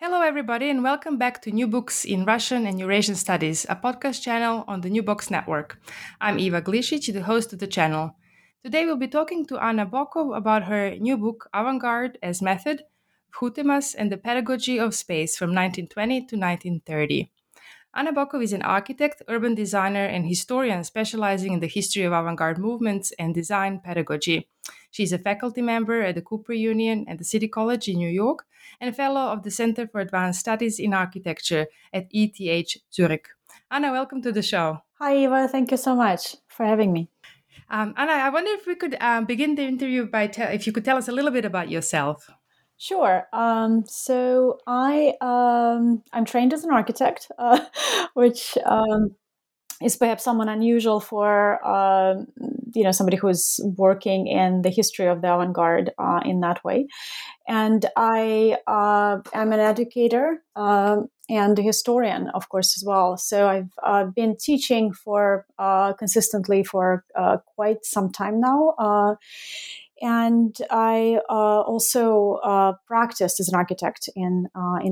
Hello, everybody, and welcome back to New Books in Russian and Eurasian Studies, a podcast channel on the New Books Network. I'm Eva Glishich, the host of the channel. Today, we'll be talking to Anna Bokov about her new book, Avant-Garde as Method, Vkhutemas and the Pedagogy of Space from 1920 to 1930. Anna Bokov is an architect, urban designer, and historian specializing in the history of avant-garde movements and design pedagogy. She is a faculty member at the Cooper Union and the City College in New York, and a fellow of the Center for Advanced Studies in Architecture at ETH Zürich. Anna, welcome to the show. Hi, Eva. Thank you so much for having me. Anna, I wonder if we could begin the interview by if you could tell us a little bit about yourself. Sure. So I'm trained as an architect, which is perhaps someone unusual for somebody who is working in the history of the avant-garde in that way. And I am an educator and a historian, of course, as well. So I've been teaching for consistently for quite some time now. And I also practiced as an architect in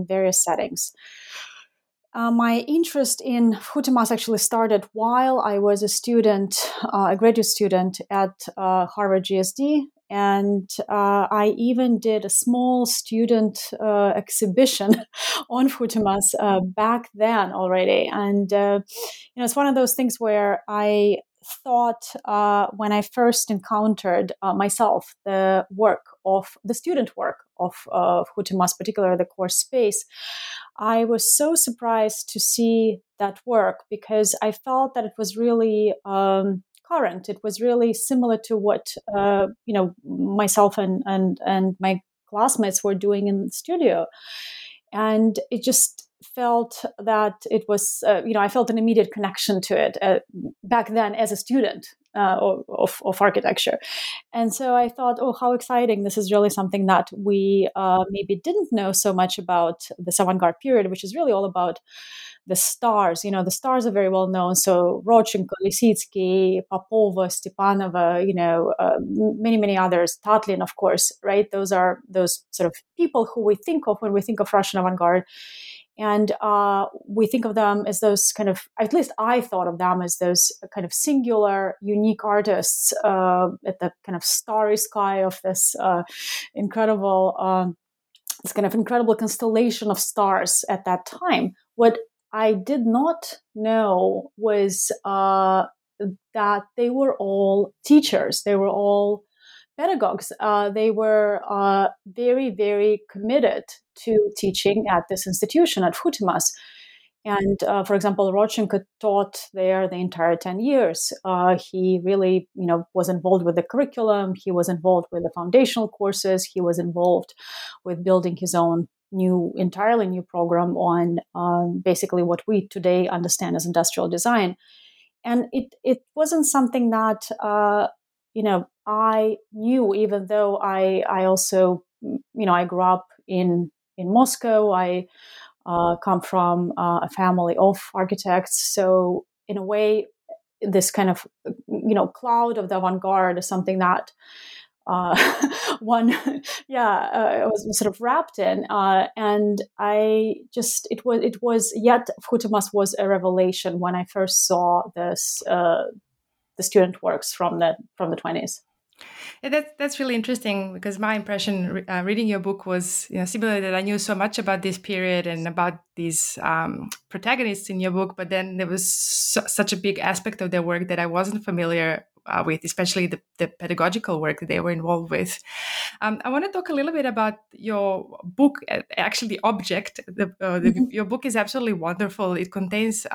various settings. My interest in Vkhutemas actually started while I was a student, a graduate student at Harvard GSD. And I even did a small student exhibition on Vkhutemas back then already. And, it's one of those things where I thought when I first encountered myself the student work of Vkhutemas, particularly the course space, I was so surprised to see that work because I felt that it was really current. It was really similar to what myself and my classmates were doing in the studio, and it just felt that it was, I felt an immediate connection to it back then as a student of architecture. And so I thought, how exciting. This is really something that we maybe didn't know so much about the avant-garde period, which is really all about the stars. The stars are very well known. So Rodchenko, Lisitsky, Popova, Stepanova, many, many others, Tatlin, of course, right? Those are those sort of people who we think of when we think of Russian avant-garde. And we think of them as those kind of, at least I thought of them as those kind of singular, unique artists at the kind of starry sky of this incredible constellation of stars at that time. What I did not know was that they were all teachers. They were all pedagogues. They were very, very committed to teaching at this institution, at Vkhutemas. And for example, Rodchenko taught there the entire 10 years. He really, was involved with the curriculum. He was involved with the foundational courses. He was involved with building his own entirely new program on basically what we today understand as industrial design. And it wasn't something that, I knew, even though I also, I grew up in Moscow. I come from a family of architects. So in a way, this kind of, cloud of the avant-garde is something that I was sort of wrapped in. And I just, it was Vkhutemas was a revelation when I first saw this, the student works from the 1920s. Yeah, that's really interesting, because my impression reading your book was similar, that I knew so much about this period and about these protagonists in your book, but then there was such a big aspect of their work that I wasn't familiar with, especially the pedagogical work that they were involved with. I want to talk a little bit about your book, actually the object. Your book is absolutely wonderful. It contains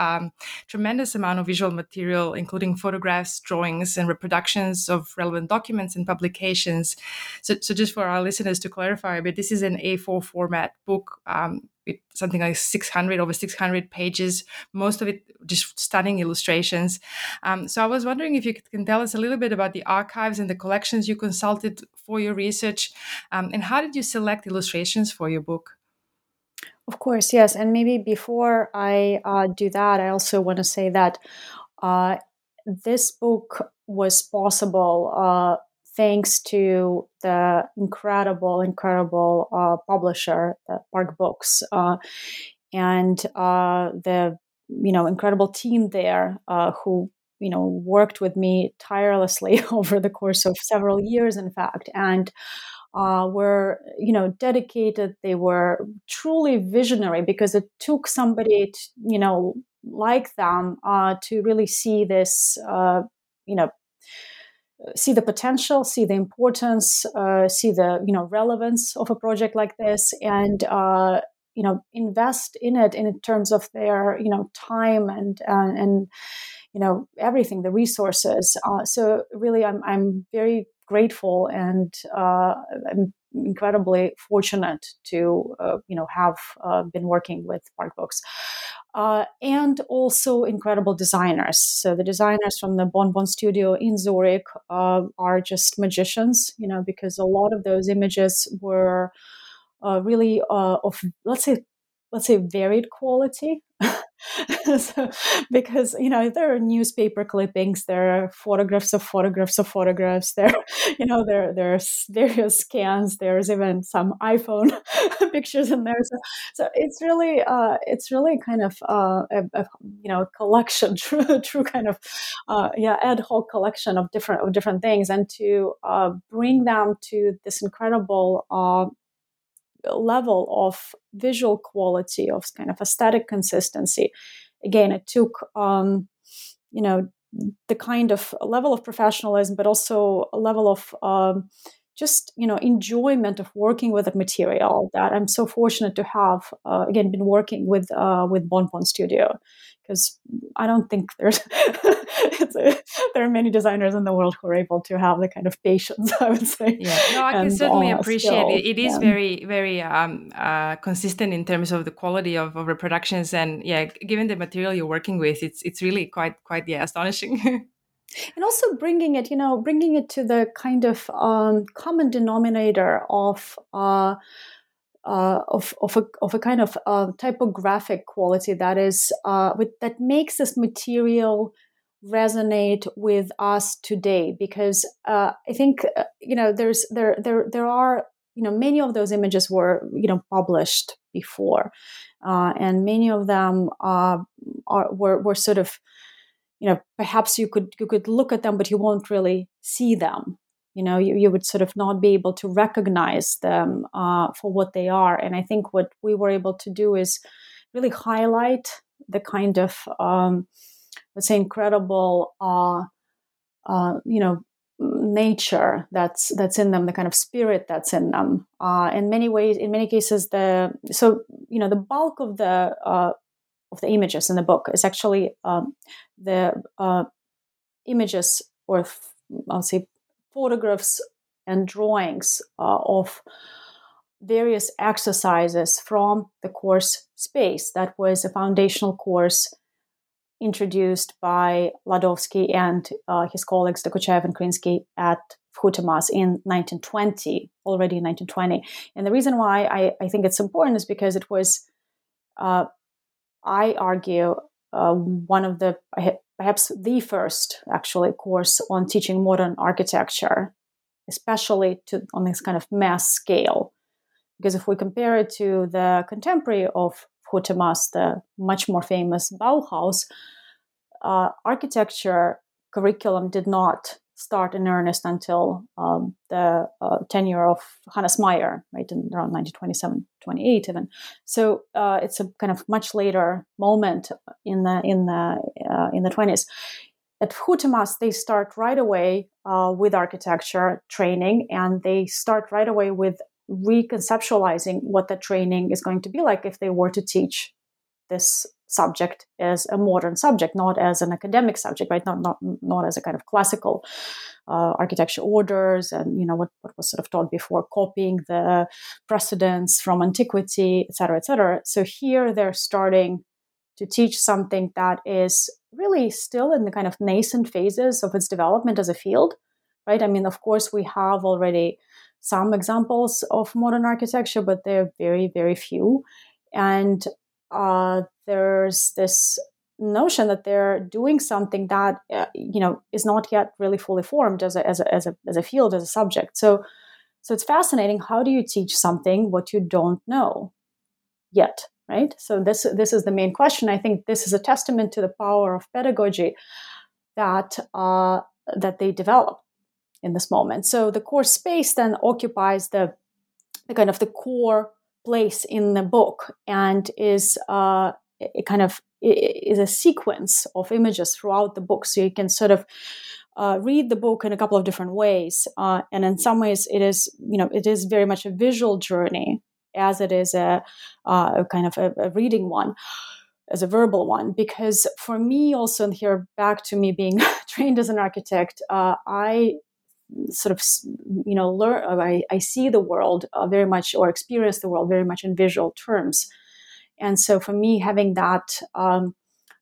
tremendous amount of visual material, including photographs, drawings, and reproductions of relevant documents and publications. So just for our listeners to clarify, but this is an A4 format book, with something like 600 pages, most of it just stunning illustrations. So I was wondering if you can tell us a little bit about the archives and the collections you consulted for your research, and how did you select illustrations for your book? Of course, yes. And maybe before I do that, I also want to say that this book was possible thanks to the incredible publisher, Park Books, and the incredible team there who worked with me tirelessly over the course of several years, in fact, and were dedicated. They were truly visionary, because it took somebody like them to really see this see the potential, see the importance, see the relevance of a project like this, and invest in it in terms of their time and everything, the resources. So really, I'm very grateful, and I'm incredibly fortunate to have been working with Park Books, and also incredible designers. So the designers from the Bon Bon Studio in Zurich are just magicians, because a lot of those images were really of let's say varied quality. So, because there are newspaper clippings, there are photographs. There, there's various scans. There's even some iPhone pictures in there. So it's really kind of a collection, true kind of ad hoc collection of different things, and to bring them to this incredible level of visual quality, of kind of aesthetic consistency. Again, it took the kind of level of professionalism, but also a level of enjoyment of working with the material that I'm so fortunate to have. Again, been working with Bon Bon Studio, because I don't think there are many designers in the world who are able to have the kind of patience, I would say. Yeah, no, I can certainly appreciate it. It is very, very consistent in terms of the quality of reproductions, and given the material you're working with, it's really quite astonishing. And also bringing it to the kind of common denominator of a kind of typographic quality that is that makes this material resonate with us today. Because I think there are many of those images were published before, and many of them were sort of perhaps you could look at them, but you won't really see them. You would sort of not be able to recognize them for what they are. And I think what we were able to do is really highlight the kind of, let's say, incredible, nature that's in them, the kind of spirit that's in them. In many cases, the bulk of the images in the book is actually the images, or I'll say, photographs and drawings of various exercises from the course space that was a foundational course introduced by Ladovsky and his colleagues Dokuchaev and Kandinsky at Vkhutemas in 1920, already in 1920. And the reason why I think it's important is because it was I argue one of the, perhaps the first actually course on teaching modern architecture, especially on this kind of mass scale. Because if we compare it to the contemporary of Vkhutemas, the much more famous Bauhaus, architecture curriculum did not start in earnest until the tenure of Hannes Meyer, right, in around 1927, 28 even. So it's a kind of much later moment in the 20s. At Vkhutemas, they start right away with architecture training, and they start right away with reconceptualizing what the training is going to be like if they were to teach this subject as a modern subject, not as an academic subject, right? Not as a kind of classical architecture orders and, you know, what was sort of taught before, copying the precedents from antiquity, et cetera, et cetera. So here they're starting to teach something that is really still in the kind of nascent phases of its development as a field, right? I mean, of course, we have already some examples of modern architecture, but they're very, very few. And there's this notion that they're doing something that you know, is not yet really fully formed as a field, as a subject. So it's fascinating. How do you teach something what you don't know yet, right? So this is the main question. I think this is a testament to the power of pedagogy that they develop in this moment. So the course space then occupies the kind of the core place in the book, and is it is a sequence of images throughout the book. So you can sort of read the book in a couple of different ways, and in some ways it is very much a visual journey as it is a kind of a reading one, as a verbal one. Because for me also, and here back to me being trained as an architect, I sort of, you know, I see the world very much, or experience the world very much in visual terms. And so for me, having that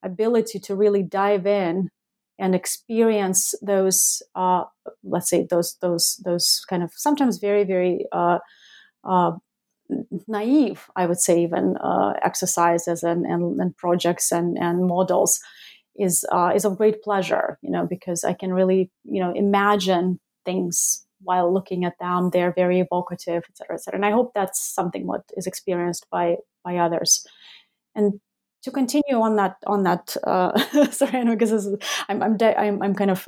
ability to really dive in and experience those, let's say, those kind of sometimes very, very naive, I would say, even exercises and projects and models is of great pleasure, you know, because I can really, you know, imagine things while looking at them. They're very evocative, et cetera, et cetera. And I hope that's something what is experienced by others. And to continue on that, sorry, I know, because this is, I'm kind of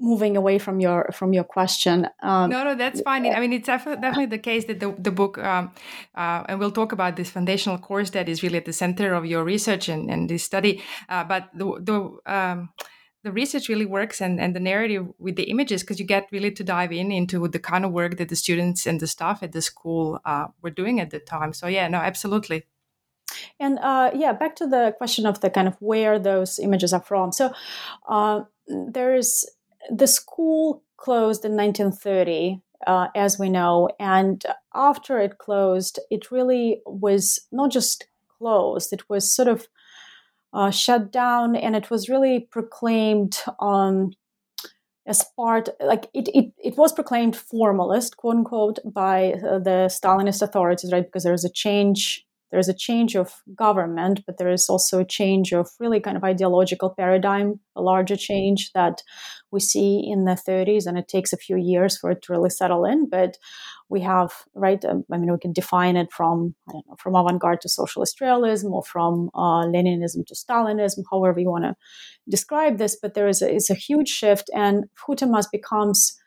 moving away from your question. No, that's fine. I mean, it's definitely the case that the book, and we'll talk about this foundational course that is really at the center of your research and this study. But the research really works and the narrative with the images, because you get really to dive into the kind of work that the students and the staff at the school were doing at the time. So yeah, no, absolutely. And back to the question of the kind of where those images are from. So the school closed in 1930, as we know, and after it closed, it really was not just closed, it was sort of shut down, and it was really proclaimed as part, like it was proclaimed formalist, quote unquote, by the Stalinist authorities, right? Because there is a change of government, but there is also a change of really kind of ideological paradigm, a larger change that we see in the 30s, and it takes a few years for it to really settle in. But we have, right, I mean, we can define it from, I don't know, from avant-garde to socialist realism, or from Leninism to Stalinism, however you want to describe this. But it's a huge shift, and Vkhutemas becomes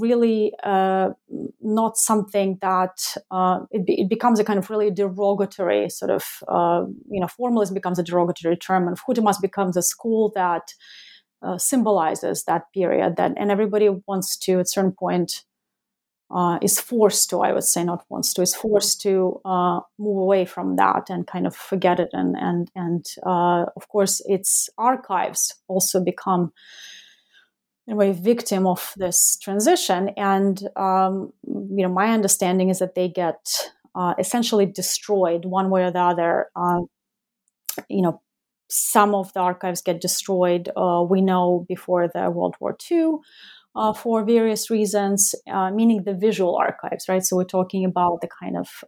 really not something that it becomes a kind of really derogatory sort of, formalism becomes a derogatory term, and Vkhutemas becomes a school that symbolizes that period, that, and everybody wants to, at a certain point, is forced to move away from that and kind of forget it. And of course, its archives also become, in a way, victim of this transition. And, you know, my understanding is that they get essentially destroyed one way or the other. You know, some of the archives get destroyed, we know, before the World War II for various reasons, meaning the visual archives, right? So we're talking about the kind of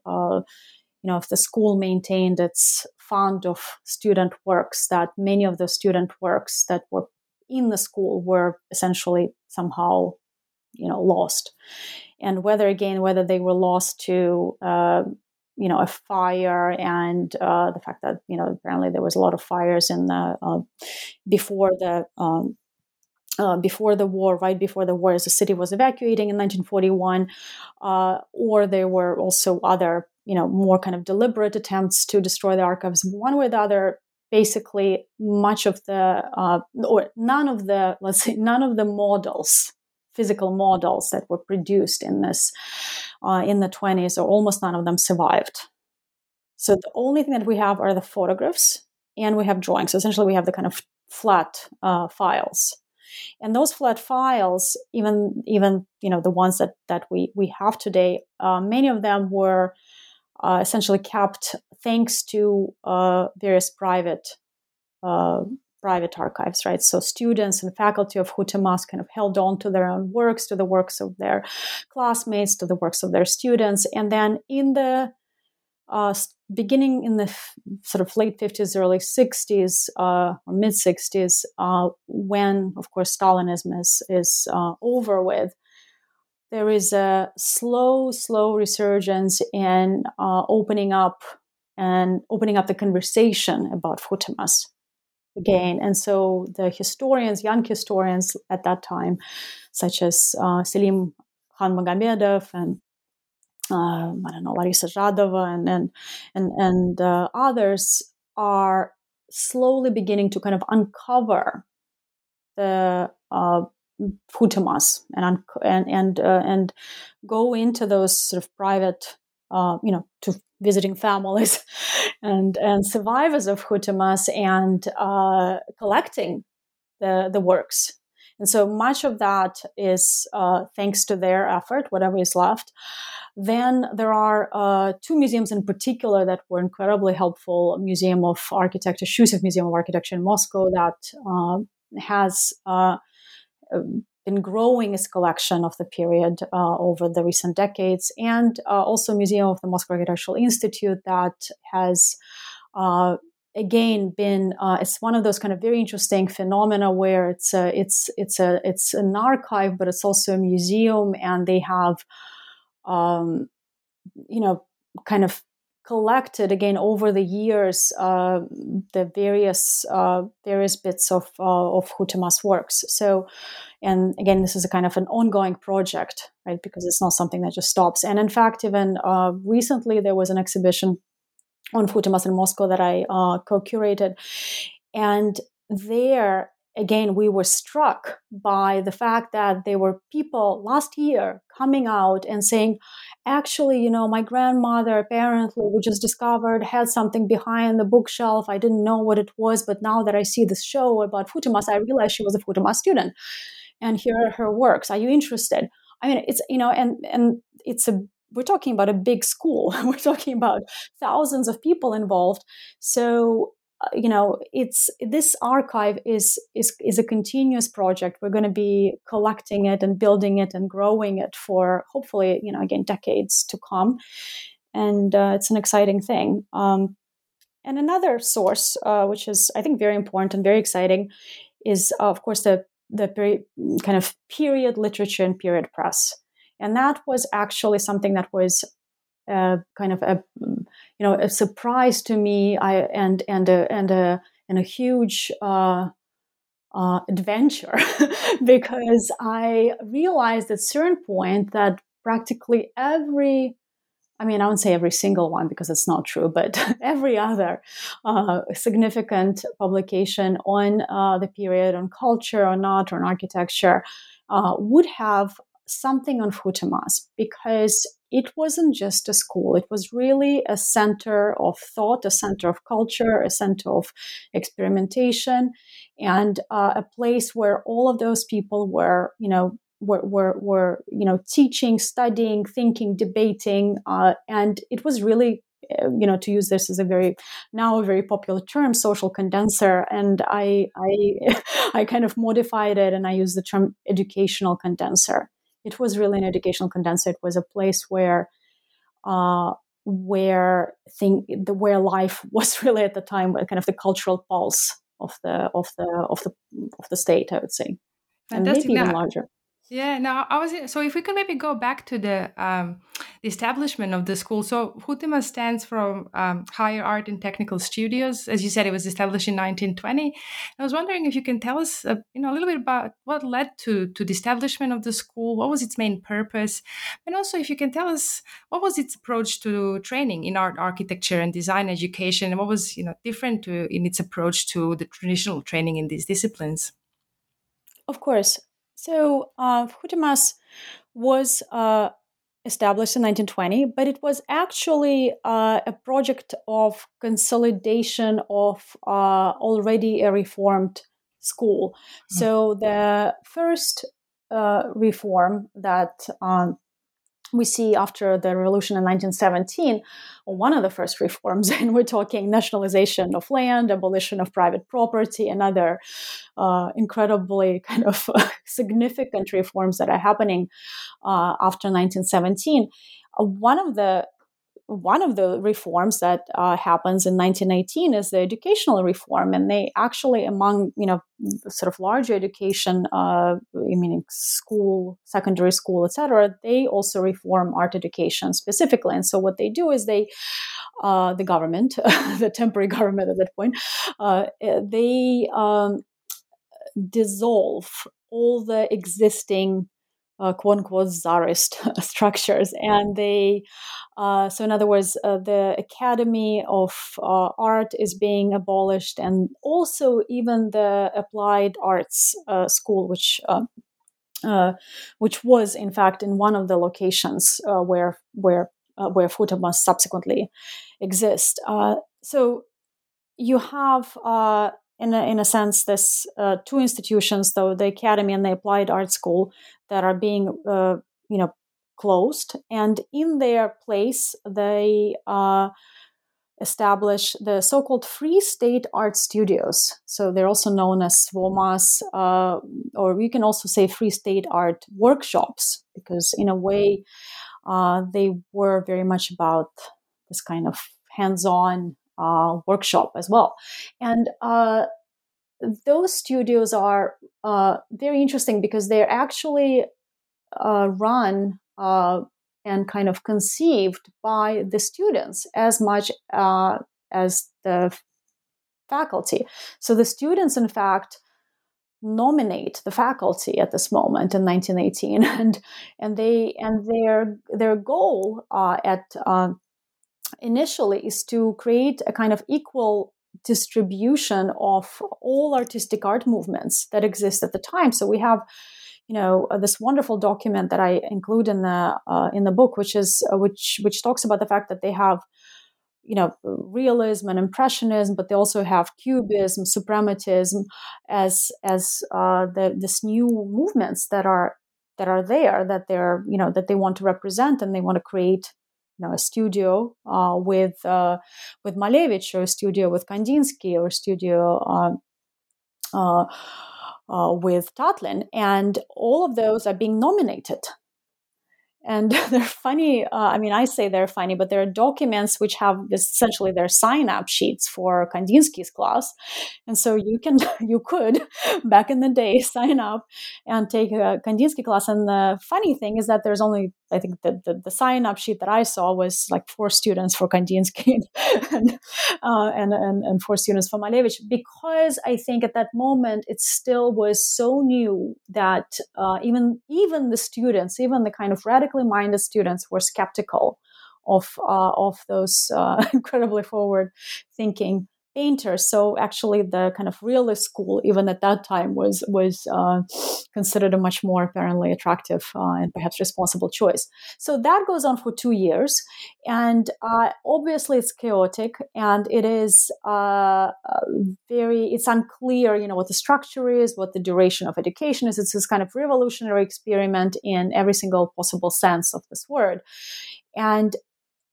you know, if the school maintained its fund of student works, that many of the student works that were in the school were essentially somehow, you know, lost. And whether they were lost to, you know, a fire and the fact that, you know, apparently there was a lot of fires in the before the war, right before the war, as the city was evacuating in 1941, or there were also other, you know, more kind of deliberate attempts to destroy the archives. One way or the other, basically, much of the or none of the, let's say, none of the models, physical models that were produced in this in the 20s, or almost none of them survived. So the only thing that we have are the photographs, and we have drawings. So essentially, we have the kind of flat files. And those flat files, even you know, the ones that we have today, many of them were essentially kept thanks to various private archives, right? So students and faculty of Vkhutemas kind of held on to their own works, to the works of their classmates, to the works of their students, and then in the beginning in the sort of late 50s, early 60s, or mid 60s, when, of course, Stalinism is over with, there is a slow resurgence in opening up the conversation about Vkhutemas again. And so the young historians at that time, such as Selim Khan Magomedov and I don't know, Larisa Zhadova and others, are slowly beginning to kind of uncover the Vkhutemas and go into those sort of private, you know, to visiting families and survivors of Vkhutemas and collecting the works. And so much of that is thanks to their effort, whatever is left. Then there are two museums in particular that were incredibly helpful. Museum of Architecture, Shusev Museum of Architecture in Moscow, that has been growing its collection of the period over the recent decades. And also Museum of the Moscow Architectural Institute that has... again, been it's one of those kind of very interesting phenomena where it's an archive, but it's also a museum, and they have, you know, kind of collected again over the years the various bits of Vkhutemas works. So, and again, this is a kind of an ongoing project, right? Because it's not something that just stops. And in fact, even recently there was an exhibition on Vkhutemas in Moscow that I co-curated. And there, again, we were struck by the fact that there were people last year coming out and saying, actually, you know, my grandmother, apparently, we just discovered, had something behind the bookshelf. I didn't know what it was, but now that I see this show about Vkhutemas, I realize she was a Vkhutemas student. And here are her works. Are you interested? I mean, it's, you know, and it's a, we're talking about a big school. We're talking about thousands of people involved. So, you know, it's, this archive is a continuous project. We're going to be collecting it and building it and growing it for hopefully, you know, again, decades to come. And it's an exciting thing. And another source, which is, I think, very important and very exciting, is, of course, the kind of period literature and period press. And that was actually something that was kind of a, you know, a surprise to me. And a huge adventure because I realized at a certain point that practically every, I mean, I wouldn't say every single one because it's not true, but every other significant publication on the period, on culture, on art, on architecture, would have something on Vkhutemas, because it wasn't just a school. It was really a center of thought, a center of culture, a center of experimentation, and a place where all of those people were, you know, were you know, teaching, studying, thinking, debating, and it was really, you know, to use this as a very popular term, social condenser. And I kind of modified it, and I use the term educational condenser. It was really an educational condenser. It was a place where where life was really at the time, kind of the cultural pulse of the state, I would say, and maybe even larger. Yeah. Now, so if we could maybe go back to the establishment of the school. So Vkhutemas stands for Higher Art and Technical Studios. As you said, it was established in 1920. I was wondering if you can tell us, a little bit about what led to the establishment of the school. What was its main purpose, and also if you can tell us what was its approach to training in art, architecture, and design education, and what was different in its approach to the traditional training in these disciplines. Of course. So Vkhutemas was established in 1920, but it was actually a project of consolidation of already a reformed school. So the first reform that we see after the revolution in 1917, one of the first reforms, and we're talking nationalization of land, abolition of private property, and other incredibly kind of significant reforms that are happening after 1917. One of the reforms that happens in 1918 is the educational reform, and they actually, among sort of larger education, meaning school, secondary school, etc., they also reform art education specifically. And so what they do is they, the government, the temporary government at that point, they dissolve all the existing quote-unquote czarist structures. And they, so in other words, the Academy of Art is being abolished, and also even the Applied Arts School, which was, in fact, in one of the locations where Vkhutemas subsequently exist. So you have... In a sense, this two institutions, though, the Academy and the Applied Art School, that are being, closed. And in their place, they establish the so-called Free State Art Studios. So they're also known as SVOMAS, or you can also say Free State Art Workshops, because in a way, they were very much about this kind of hands-on workshop as well. And those studios are very interesting because they're actually run and kind of conceived by the students as much as the faculty. So the students, in fact, nominate the faculty at this moment in 1918, and their goal initially is to create a kind of equal distribution of all artistic art movements that exist at the time. So we have, this wonderful document that I include in the book, which talks about the fact that they have, realism and impressionism, but they also have cubism, suprematism, as this new movements that are there, that they're that they want to represent, and they want to create. A studio with Malevich, or a studio with Kandinsky, or a studio with Tatlin, and all of those are being nominated. And they're funny. I say they're funny, but there are documents which have essentially their sign-up sheets for Kandinsky's class, and so you could back in the day sign up and take a Kandinsky class. And the funny thing is that there's only, I think, the sign-up sheet that I saw was like 4 students for Kandinsky and 4 students for Malevich, because I think at that moment it still was so new that even the students, even the kind of radical minded students, were skeptical of those incredibly forward-thinking painters. So actually, the kind of realist school, even at that time, was considered a much more apparently attractive and perhaps responsible choice. So that goes on for 2 years, and obviously it's chaotic, and it is it's unclear, what the structure is, what the duration of education is. It's this kind of revolutionary experiment in every single possible sense of this word, and.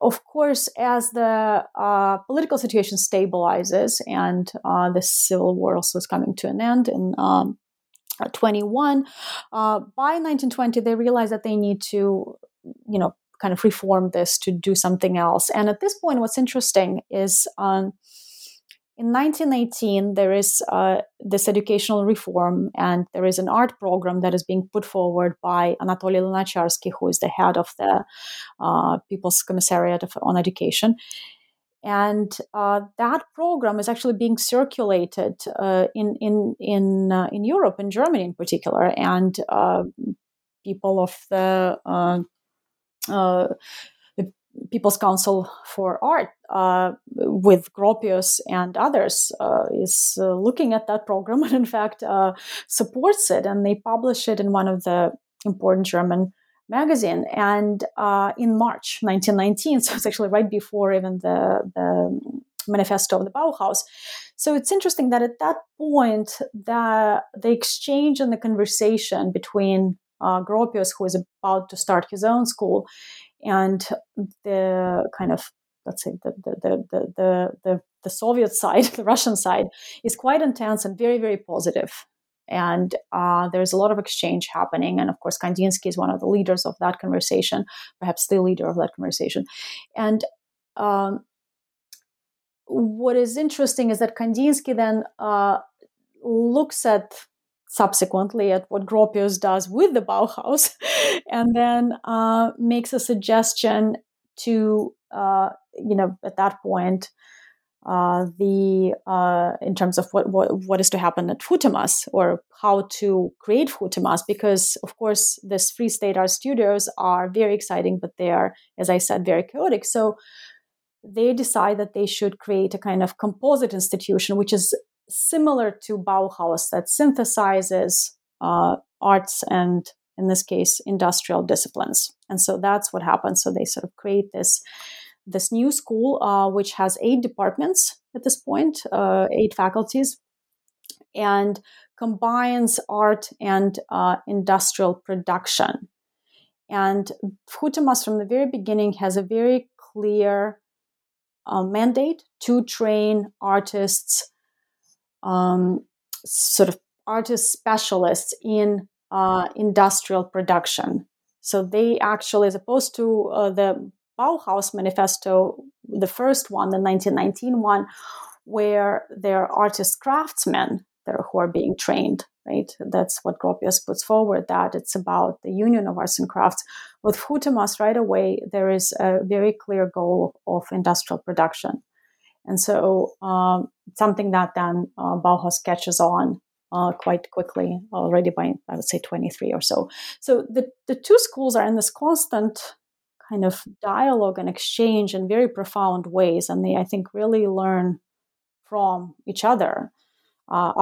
Of course, as the political situation stabilizes, and the Civil War also is coming to an end in 1921, by 1920 they realize that they need to, kind of reform this to do something else. And at this point, what's interesting is in 1918, there is this educational reform, and there is an art program that is being put forward by Anatoly Lunacharsky, who is the head of the People's Commissariat on Education. And that program is actually being circulated in Europe, in Germany in particular, and people of the People's Council for Art with Gropius and others is looking at that program and in fact supports it, and they publish it in one of the important German magazine, and in March 1919, so it's actually right before even the manifesto of the Bauhaus. So it's interesting that at that point, the exchange and the conversation between Gropius, who is about to start his own school, and the kind of, let's say, the Soviet side, the Russian side, is quite intense and very, very positive. And there's a lot of exchange happening. And of course, Kandinsky is one of the leaders of that conversation, perhaps the leader of that conversation. And what is interesting is that Kandinsky then looks at, subsequently, at what Gropius does with the Bauhaus, and then makes a suggestion to, at that point, in terms of what is to happen at Vkhutemas, or how to create Vkhutemas, because of course this Free State Art Studios are very exciting, but they are, as I said, very chaotic. So they decide that they should create a kind of composite institution, which is similar to Bauhaus, that synthesizes arts and, in this case, industrial disciplines. And so that's what happens. So they sort of create this new school, which has 8 departments at this point, 8 faculties, and combines art and industrial production. And Vkhutemas from the very beginning has a very clear mandate to train artists, sort of artist specialists in industrial production. So they actually, as opposed to the Bauhaus manifesto, the first one, the 1919 one, where there are artist craftsmen who are being trained, right? That's what Gropius puts forward, that it's about the union of arts and crafts. With Vkhutemas, right away, there is a very clear goal of industrial production. And so something that then Bauhaus catches on quite quickly, already by, I would say, 23 or so. So the two schools are in this constant kind of dialogue and exchange in very profound ways. And they, I think, really learn from each other, at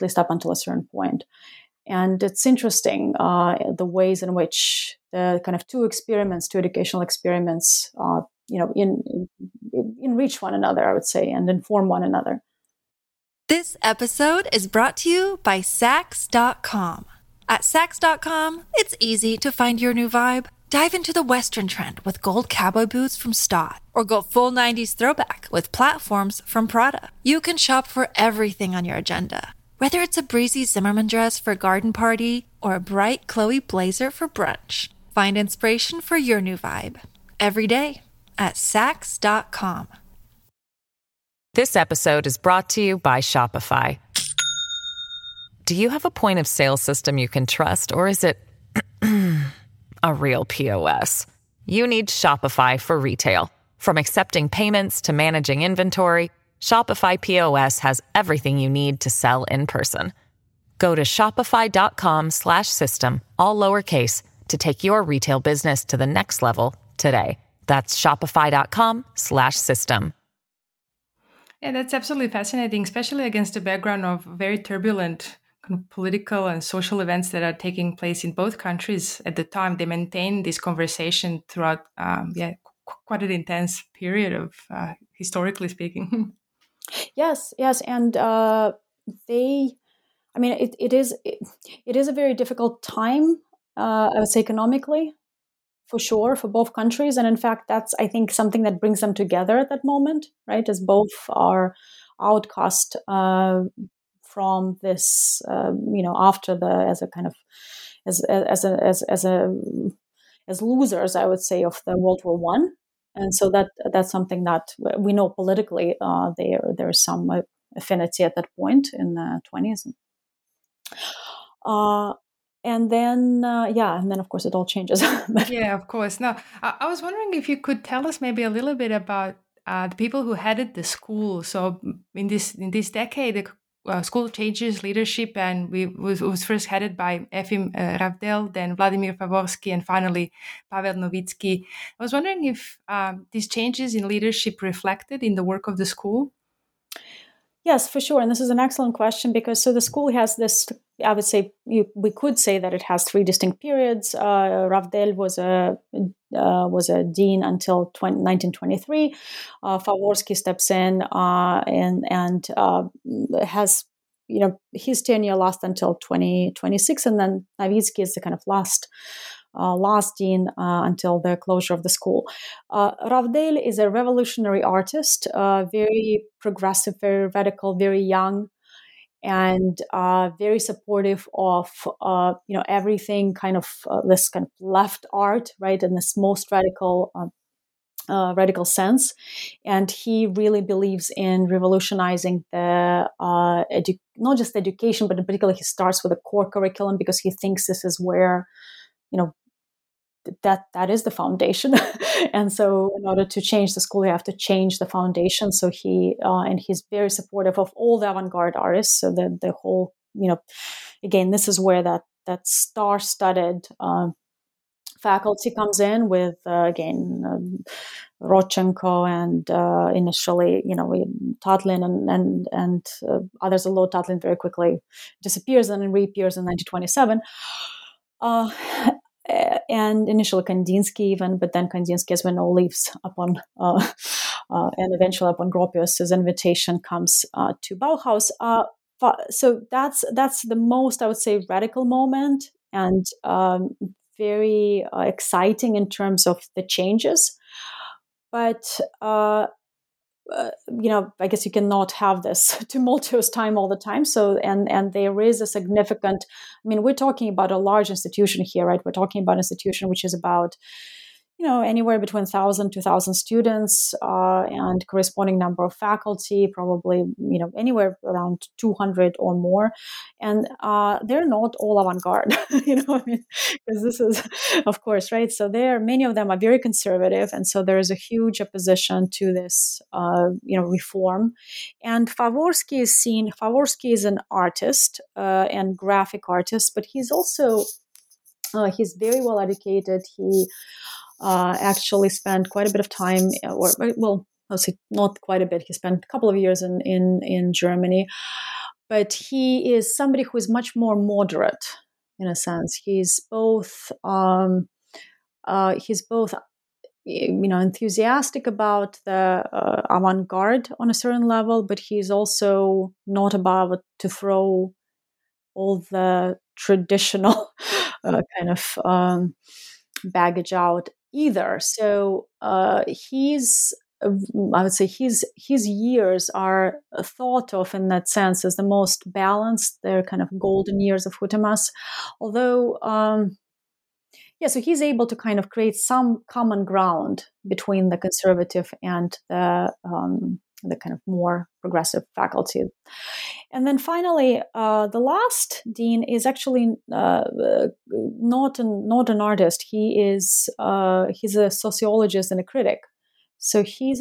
least up until a certain point. And it's interesting, the ways in which the kind of two educational experiments, enrich one another, I would say, and inform one another. This episode is brought to you by Saks.com. At Saks.com, it's easy to find your new vibe. Dive into the Western trend with gold cowboy boots from Staud, or go full 90s throwback with platforms from Prada. You can shop for everything on your agenda, whether it's a breezy Zimmermann dress for a garden party or a bright Chloe blazer for brunch. Find inspiration for your new vibe every day at Saks.com. This episode is brought to you by Shopify. Do you have a point of sale system you can trust, or is it a real POS? You need Shopify for retail. From accepting payments to managing inventory, Shopify POS has everything you need to sell in person. Go to shopify.com/system, all lowercase, to take your retail business to the next level today. That's shopify.com/system. Yeah, that's absolutely fascinating, especially against the background of very turbulent political and social events that are taking place in both countries at the time. They maintain this conversation throughout quite an intense period of historically speaking. Yes. And it is a very difficult time, I would say, economically, for sure, for both countries. And in fact, that's, I think, something that brings them together at that moment, right? As both are outcast from this, after the, as a kind of, as a as losers, I would say, of the World War I. And so that's something that we know politically. There's some affinity at that point in the 20s. And then of course it all changes. Yeah, of course. Now, I was wondering if you could tell us maybe a little bit about the people who headed the school. So in this decade, the school changes leadership, and it was first headed by Efim Ravdel, then Vladimir Favorsky, and finally Pavel Novitsky. I was wondering if these changes in leadership reflected in the work of the school. Yes, for sure. And this is an excellent question because the school has this, I would say, we could say that it has three distinct periods. Ravdel was a dean until 1923. Favorsky steps in and has, his tenure lasts until 2026. And then Novitsky is the kind of last dean until the closure of the school. Ravdel is a revolutionary artist, very progressive, very radical, very young, and very supportive of everything this kind of left art, right, in this most radical sense. And he really believes in revolutionizing the not just education, but in particular, he starts with a core curriculum because he thinks this is where that is the foundation. And so in order to change the school, you have to change the foundation. So he and he's very supportive of all the avant-garde artists. So the whole, again, this is where that star-studded faculty comes in with, Rodchenko and initially, Tatlin and others, although Tatlin very quickly disappears and then reappears in 1927. And initially Kandinsky even, but then Kandinsky, as we know, leaves upon, and eventually upon Gropius, his invitation comes to Bauhaus. So that's the most, I would say, radical moment and very exciting in terms of the changes. But, I guess you cannot have this tumultuous time all the time. So, and there is a significant, we're talking about a large institution here, right? We're talking about an institution which is about, anywhere between 1,000 to 2,000 students and corresponding number of faculty, probably, anywhere around 200 or more. And they're not all avant-garde, because this is, of course, right? So many of them are very conservative. And so there is a huge opposition to this, reform. And Favorsky is an artist and graphic artist, but he's also, he's very well educated. He actually spent quite a bit of time, not quite a bit. He spent a couple of years in Germany, but he is somebody who is much more moderate in a sense. He's both, enthusiastic about the avant-garde on a certain level, but he's also not about to throw all the traditional baggage out either. So his years are thought of in that sense as the most balanced. They're kind of golden years of Vkhutemas. Although, so he's able to kind of create some common ground between the conservative and the kind of more progressive faculty. And then finally, the last dean is actually not an artist. He is he's a sociologist and a critic. So he's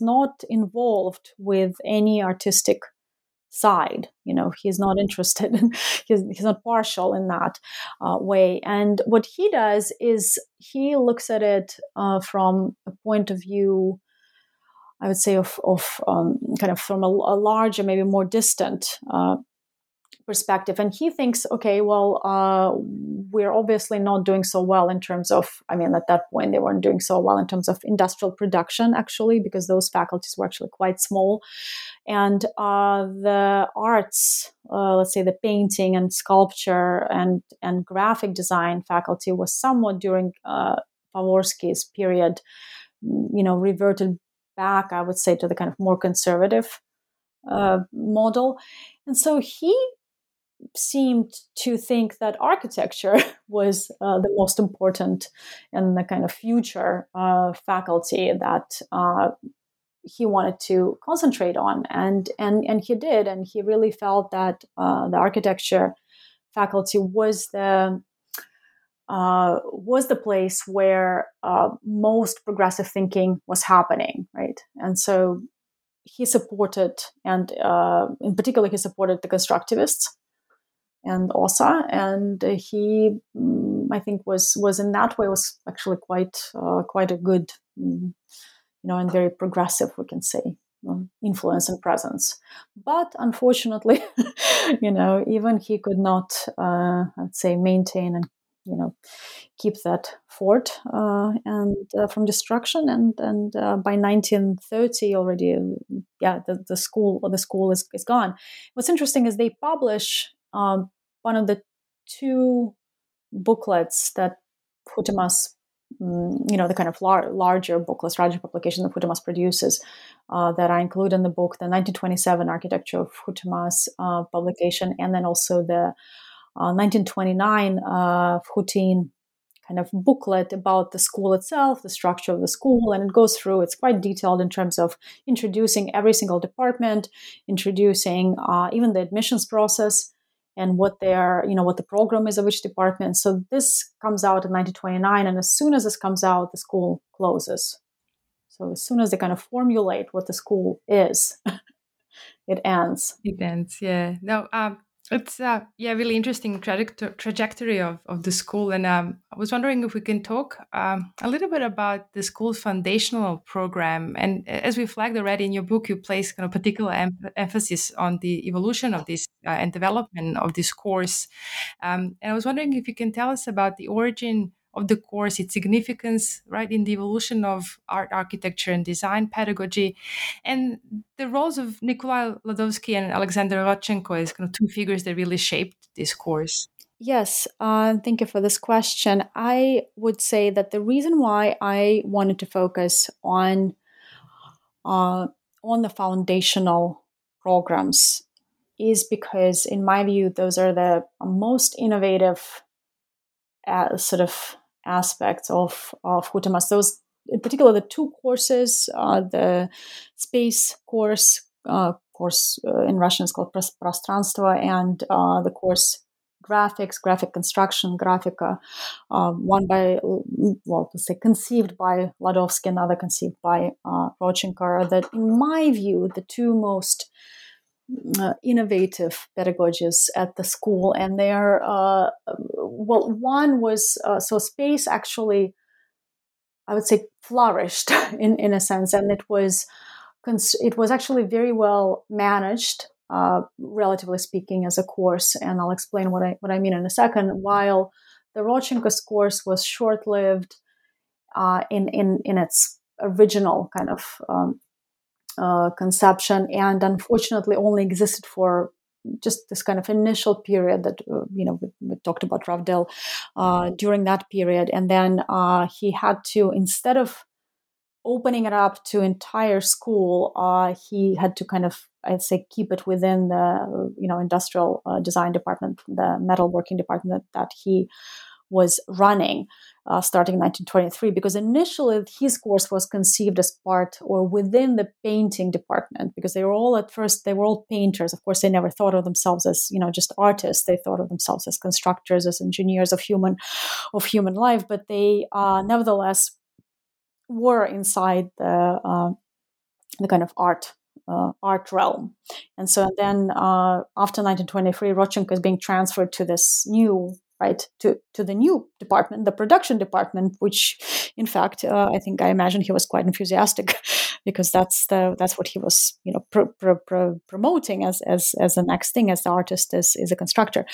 not involved with any artistic side. He's not interested. He's not partial in that way. And what he does is he looks at it from a point of view, I would say, of kind of from a larger, maybe more distant perspective. And he thinks, okay, well, we're obviously not doing so well in terms of, at that point, they weren't doing so well in terms of industrial production, actually, because those faculties were actually quite small. And the arts, let's say the painting and sculpture and graphic design faculty was somewhat during Favorsky's period, reverted back, I would say, to the kind of more conservative model. And so he seemed to think that architecture was the most important and the kind of future faculty that he wanted to concentrate on. And he did. And he really felt that the architecture faculty was the place where most progressive thinking was happening, right? And so he supported, and in particular, he supported the constructivists and OSA, and he, I think, was in that way was actually quite a good, and very progressive, we can say, influence and presence. But unfortunately, even he could not, I'd say, maintain and keep that fort and from destruction. And by 1930 already, the school is gone. What's interesting is they publish one of the two booklets that Vkhutemas, the kind of larger booklets, larger publication that Vkhutemas produces that I include in the book, the 1927 Architecture of Vkhutemas publication, and then also the 1929 Vkhutemas kind of booklet about the school itself, the structure of the school, and it goes through. It's quite detailed in terms of introducing every single department, introducing even the admissions process and what the program is of each department. So this comes out in 1929, and as soon as this comes out, the school closes. So as soon as they kind of formulate what the school is, it ends. It ends, yeah. No, it's really interesting trajectory of the school, and I was wondering if we can talk a little bit about the school's foundational program. And as we flagged already in your book, you place kind of particular emphasis on the evolution of this and development of this course. And I was wondering if you can tell us about the origin of the course, its significance, right, in the evolution of art, architecture, and design pedagogy, and the roles of Nikolai Ladovsky and Alexander Rodchenko as kind of two figures that really shaped this course. Yes, thank you for this question. I would say that the reason why I wanted to focus on the foundational programs is because, in my view, those are the most innovative sort of aspects of Vkhutemas. Those, in particular, the two courses, the space course in Russian is called Пространство, and the course graphic construction, grafika, conceived by Ladovsky, another conceived by Rodchenko, are that, in my view, the two most innovative pedagogies at the school. And they're one was so space actually, I would say, flourished in a sense, and it was actually very well managed, relatively speaking, as a course, and I'll explain what I mean in a second. While the Rodchenko's course was short-lived in its original kind of conception, and unfortunately only existed for just this kind of initial period that we talked about Ravdel during that period, and then he had to, instead of opening it up to entire school, he had to kind of, I'd say, keep it within the industrial design department, the metalworking department that he was running starting in 1923, because initially his course was conceived as part or within the painting department, because they were all painters. Of course, they never thought of themselves as just artists. They thought of themselves as constructors, as engineers of human life. But they nevertheless were inside the kind of art realm. And so then after 1923, Rodchenko is being transferred to this new, right, to the new department, the production department, which, in fact, I imagine he was quite enthusiastic because that's what he was promoting as the next thing, as the artist is a constructor.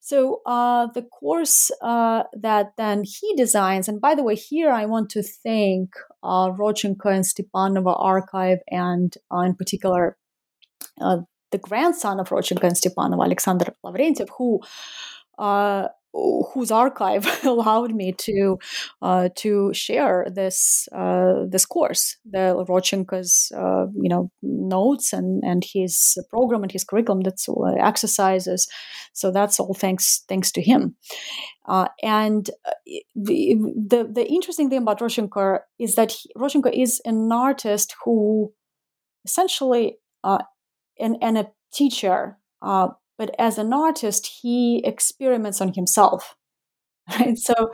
So the course that then he designs, and by the way, here I want to thank Rodchenko and Stepanova archive, and in particular the grandson of Rodchenko and Stepanova, Alexander Lavrentiev, who whose archive allowed me to share this course, the Rodchenko's notes and his program and his curriculum, that's exercises. So that's all thanks to him. And the interesting thing about Rodchenko is that Rodchenko is an artist who essentially and a teacher. But as an artist, he experiments on himself, right? So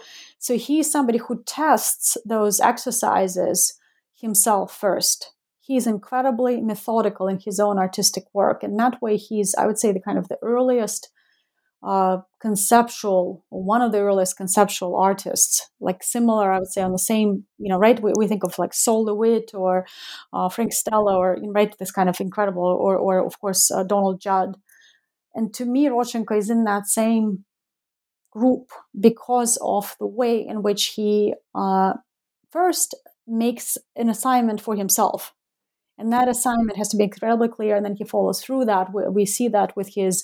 he is somebody who tests those exercises himself first. He is incredibly methodical in his own artistic work, and that way, he's, I would say, the kind of the earliest one of the earliest conceptual artists, like similar, I would say, on the same, right? We think of like Sol DeWitt or Frank Stella, or right, this kind of incredible, or of course Donald Judd. And to me, Rodchenko is in that same group because of the way in which he first makes an assignment for himself. And that assignment has to be incredibly clear, and then he follows through that. We see that with his,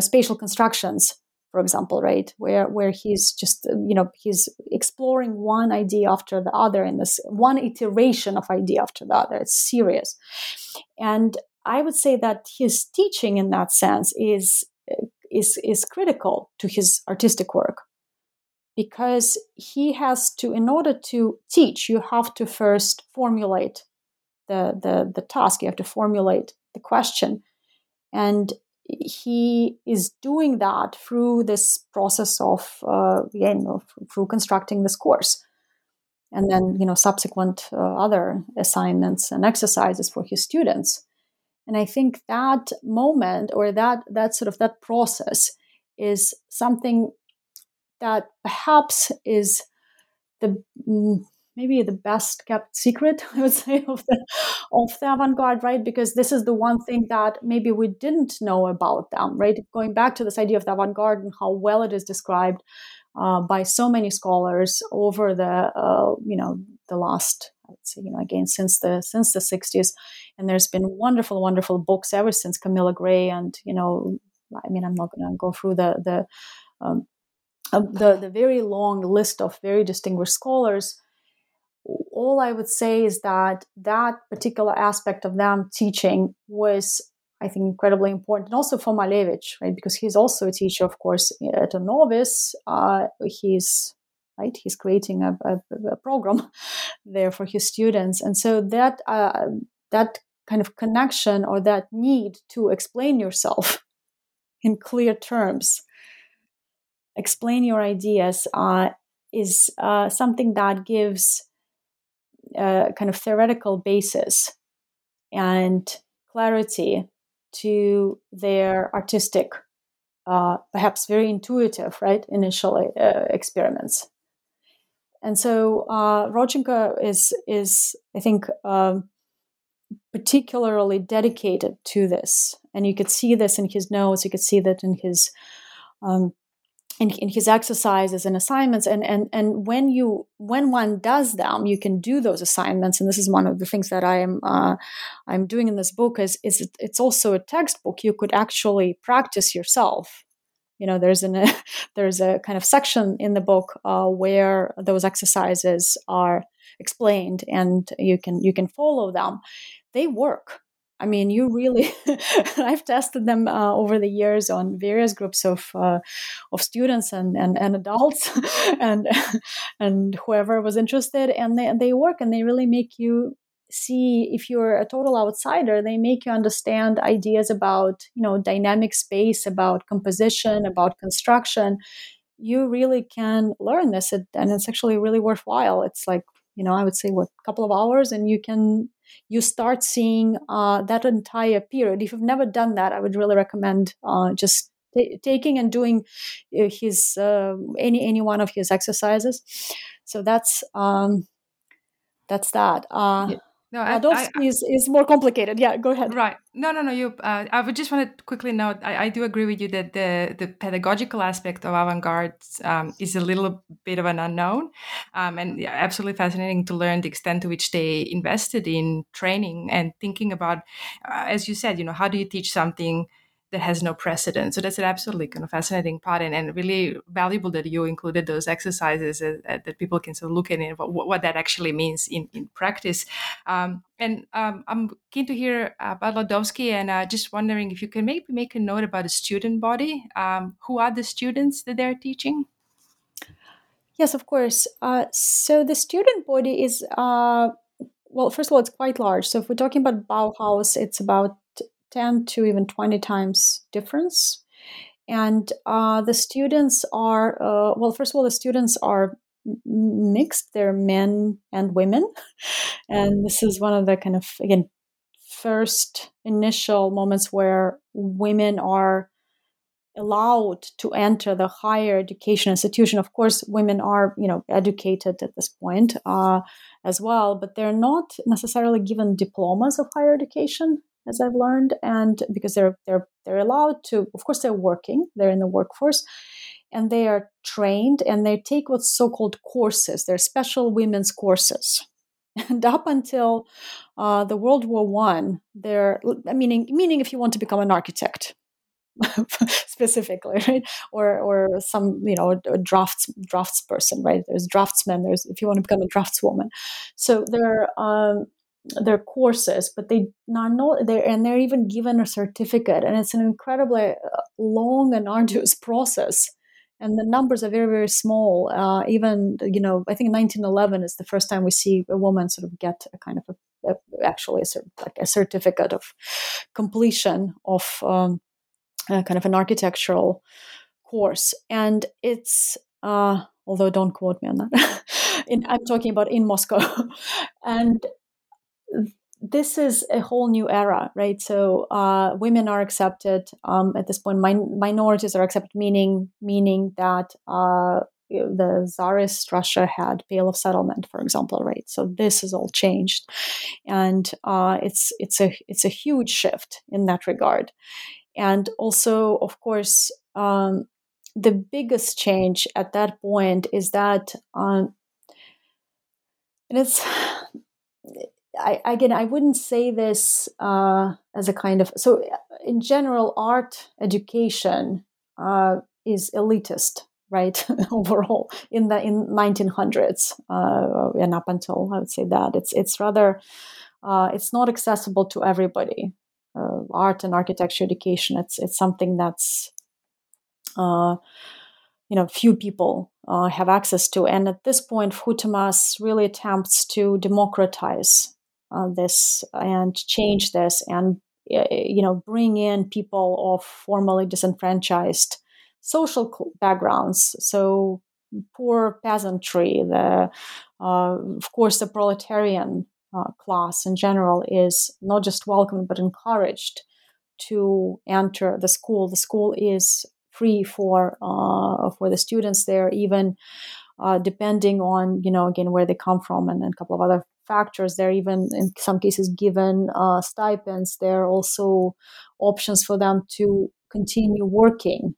spatial constructions, for example, right? Where he's just, he's exploring one idea after the other, in this one iteration of idea after the other. It's serious. And I would say that his teaching, in that sense, is critical to his artistic work, because he has to, in order to teach, you have to first formulate the task. You have to formulate the question, and he is doing that through this process of through constructing this course. And then subsequent other assignments and exercises for his students. And I think that moment, or that sort of that process, is something that perhaps is maybe the best kept secret, I would say, of the avant-garde, right? Because this is the one thing that maybe we didn't know about them, right? Going back to this idea of the avant-garde and how well it is described by so many scholars over the last, I would say, again, since the 60s. And there's been wonderful, wonderful books ever since Camilla Gray. And, I'm not going to go through the very long list of very distinguished scholars. All I would say is that particular aspect of them teaching was, I think, incredibly important. And also for Malevich, right? Because he's also a teacher, of course, at a novice. He's right? He's creating a program there for his students. And so that kind of connection, or that need to explain yourself in clear terms, explain your ideas, is something that gives a kind of theoretical basis and clarity to their artistic, perhaps very intuitive, right, initial experiments. And so Rodchenko is I think, particularly dedicated to this, and you could see this in his notes. You could see that in his in his exercises and assignments. And when one does them, you can do those assignments. And this is one of the things that I'm doing in this book. Is it's also a textbook. You could actually practice yourself. There's a kind of section in the book where those exercises are explained, and you can follow them. They work. I mean, you really. I've tested them over the years on various groups of students and adults and whoever was interested, and they work, and they really make you see, if you're a total outsider, they make you understand ideas about, dynamic space, about composition, about construction. You really can learn this, and it's actually really worthwhile. It's like, I would say, a couple of hours, and you start seeing that entire period. If you've never done that, I would really recommend just taking and doing his any one of his exercises. So that's that. No, Ladovsky is more complicated. Yeah, go ahead. Right. No. You. I would just want to quickly note. I do agree with you that the pedagogical aspect of avant-garde is a little bit of an unknown, and absolutely fascinating to learn the extent to which they invested in training and thinking about, as you said, how do you teach something that has no precedent. So that's an absolutely kind of fascinating part, and really valuable that you included those exercises that people can sort of look at and what that actually means in practice. And I'm keen to hear about Ladovsky, and just wondering if you can maybe make a note about the student body. Who are the students that they're teaching? Yes, of course. So the student body is, well, first of all, it's quite large. So if we're talking about Bauhaus, it's about 10 to even 20 times difference. And the students are, well, first of all, the students are mixed. They're men and women. And this is one of the kind of, again, first initial moments where women are allowed to enter the higher education institution. Of course, women are, educated at this point as well, but they're not necessarily given diplomas of higher education, as I've learned, and because they're allowed to, of course, they're working, they're in the workforce, and they are trained, and they take what's so-called courses. They're special women's courses. And up until the World War I, they're meaning if you want to become an architect, specifically, right? Or some, a draftsperson, right? There's draftsmen. There's if you want to become a draftswoman. So they're their courses, but they they're even given a certificate, and it's an incredibly long and arduous process, and the numbers are very, very small. I think 1911 is the first time we see a woman sort of get a kind of a certificate of completion of kind of an architectural course, and it's although don't quote me on that, I'm talking about in Moscow, and this is a whole new era, right? So women are accepted at this point. Minorities are accepted, meaning that the Tsarist Russia had Pale of Settlement, for example, right? So this is all changed, and it's a huge shift in that regard. And also, of course, the biggest change at that point is that, and it's. I wouldn't say this as a kind of... So in general, art education is elitist, right, overall, in 1900s and up until, I would say that. It's rather... it's not accessible to everybody. Art and architecture education, it's something that's... few people have access to. And at this point, Vkhutemas really attempts to democratize this and change this, and bring in people of formerly disenfranchised social backgrounds. So poor peasantry, the proletarian class in general is not just welcomed but encouraged to enter the school. The school is free for the students there, even depending on again where they come from and a couple of other factors. They're even in some cases given stipends. There are also options for them to continue working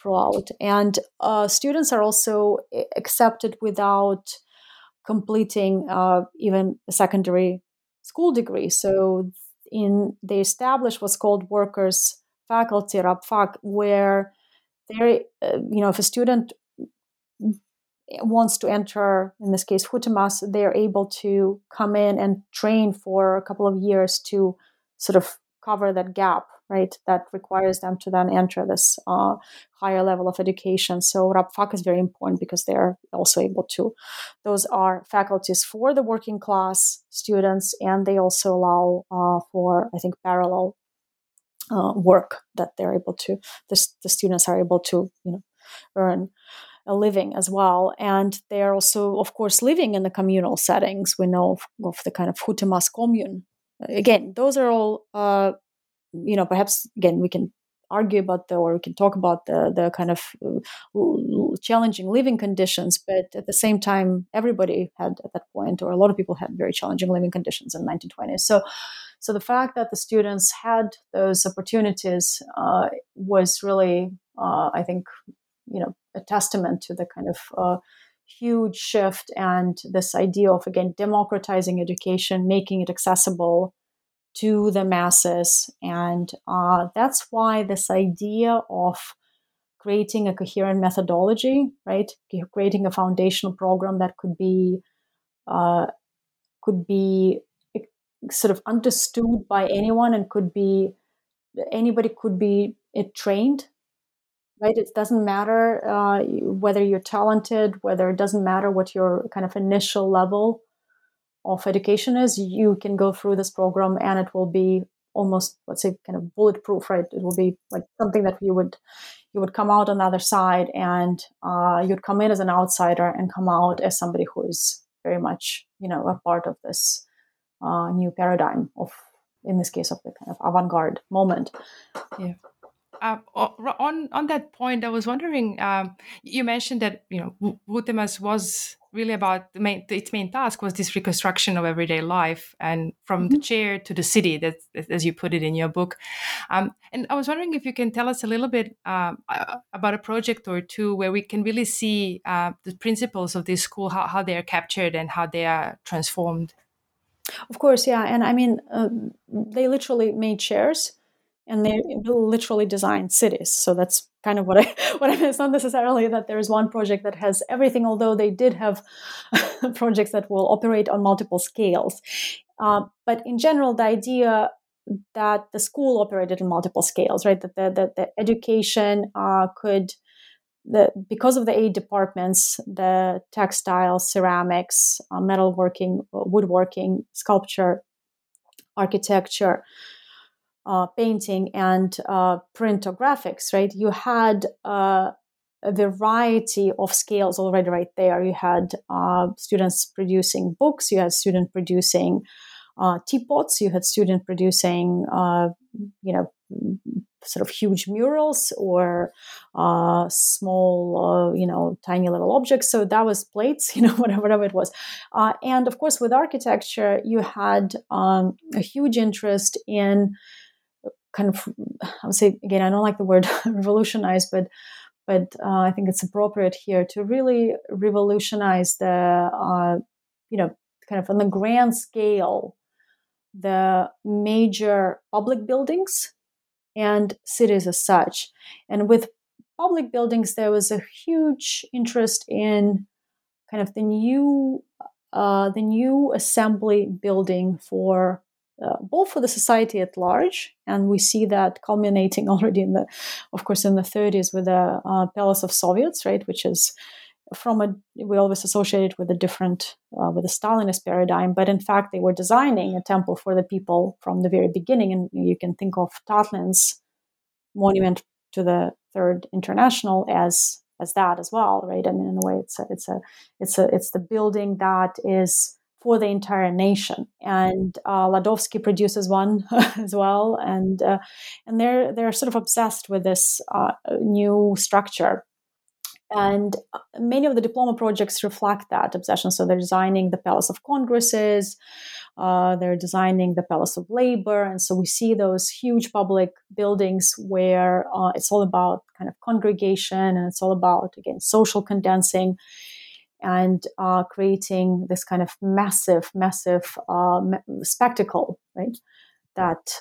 throughout. And students are also accepted without completing even a secondary school degree. So they establish what's called workers' faculty, Rabfak, where they, if a student wants to enter, in this case, Vkhutemas, they're able to come in and train for a couple of years to sort of cover that gap, right? That requires them to then enter this higher level of education. So Rabfak is very important because they're also able to. Those are faculties for the working class students, and they also allow for, I think, parallel work that they're able to. The students are able to, earn a living as well, and they are also, of course, living in the communal settings. We know of the kind of Vkhutemas commune. Again, those are all, perhaps again we can argue about or we can talk about the kind of challenging living conditions. But at the same time, everybody had at that point, or a lot of people had very challenging living conditions in the 1920s. So the fact that the students had those opportunities was really, I think, a testament to the kind of huge shift and this idea of, again, democratizing education, making it accessible to the masses. And that's why this idea of creating a coherent methodology, right? Creating a foundational program that could be sort of understood by anyone and anybody could be trained, right? It doesn't matter whether you're talented, whether it doesn't matter what your kind of initial level of education is, you can go through this program and it will be almost, let's say, kind of bulletproof, right? It will be like something that you would come out on the other side and you'd come in as an outsider and come out as somebody who is very much, a part of this new paradigm of, in this case, of the kind of avant-garde moment. Yeah. On that point, I was wondering, you mentioned that, Vkhutemas was really about its main task was this reconstruction of everyday life and from the chair to the city, that, as you put it in your book. And I was wondering if you can tell us a little bit about a project or two where we can really see the principles of this school, how they are captured and how they are transformed. Of course, yeah. And I mean, they literally made chairs. And they literally design cities. So that's kind of what I mean. It's not necessarily that there is one project that has everything, although they did have projects that will operate on multiple scales. But in general, the idea that the school operated on multiple scales, right? That the education because of the 8 departments, the textile, ceramics, metalworking, woodworking, sculpture, architecture, painting and print or graphics, right? You had a variety of scales already right there. You had students producing books. You had students producing teapots. You had students producing, sort of huge murals or small, tiny little objects. So that was plates, whatever it was. And of course, with architecture, you had a huge interest in kind of, I would say, again, I don't like the word revolutionize, but I think it's appropriate here to really revolutionize the, kind of on the grand scale, the major public buildings and cities as such. And with public buildings, there was a huge interest in kind of the new assembly building for both for the society at large, and we see that culminating already in the 30s with the Palace of Soviets, right, which is we always associate it with a different, with the Stalinist paradigm, but in fact they were designing a temple for the people from the very beginning, and you can think of Tatlin's monument to the Third International as that as well, right? I mean, in a way, it's the building that is for the entire nation, and Ladovsky produces one as well, and they're sort of obsessed with this new structure, and many of the diploma projects reflect that obsession. So they're designing the Palace of Congresses, they're designing the Palace of Labor, and so we see those huge public buildings where it's all about kind of congregation, and it's all about, again, social condensing. And creating this kind of massive spectacle, right? That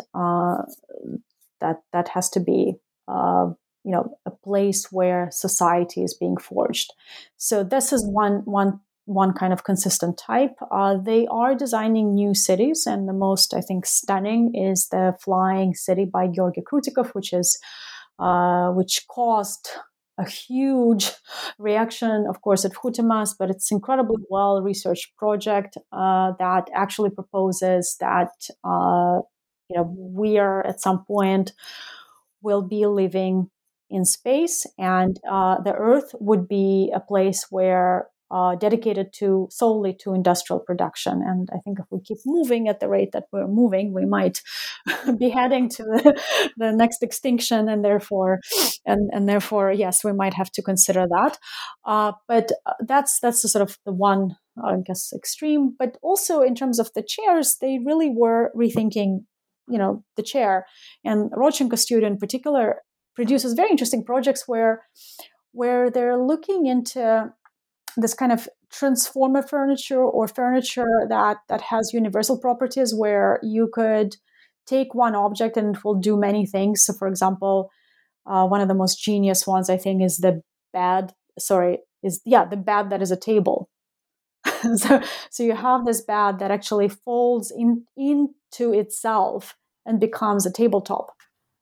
has to be, a place where society is being forged. So this is one kind of consistent type. They are designing new cities, and the most, I think, stunning is the Flying City by Georgy Krutikov, which caused a huge reaction, of course, at Vkhutemas, but it's incredibly well-researched project that actually proposes that we are at some point will be living in space, and the Earth would be a place where dedicated to solely to industrial production. And I think if we keep moving at the rate that we're moving, we might be heading to the next extinction, and therefore, yes, we might have to consider that. But that's the sort of the one, I guess, extreme. But also in terms of the chairs, they really were rethinking, the chair. And Rodchenko studio in particular produces very interesting projects where they're looking into this kind of transformer furniture or furniture that has universal properties, where you could take one object and it will do many things. So, for example, one of the most genius ones, I think, is the bed that is a table. So you have this bed that actually folds into itself and becomes a tabletop.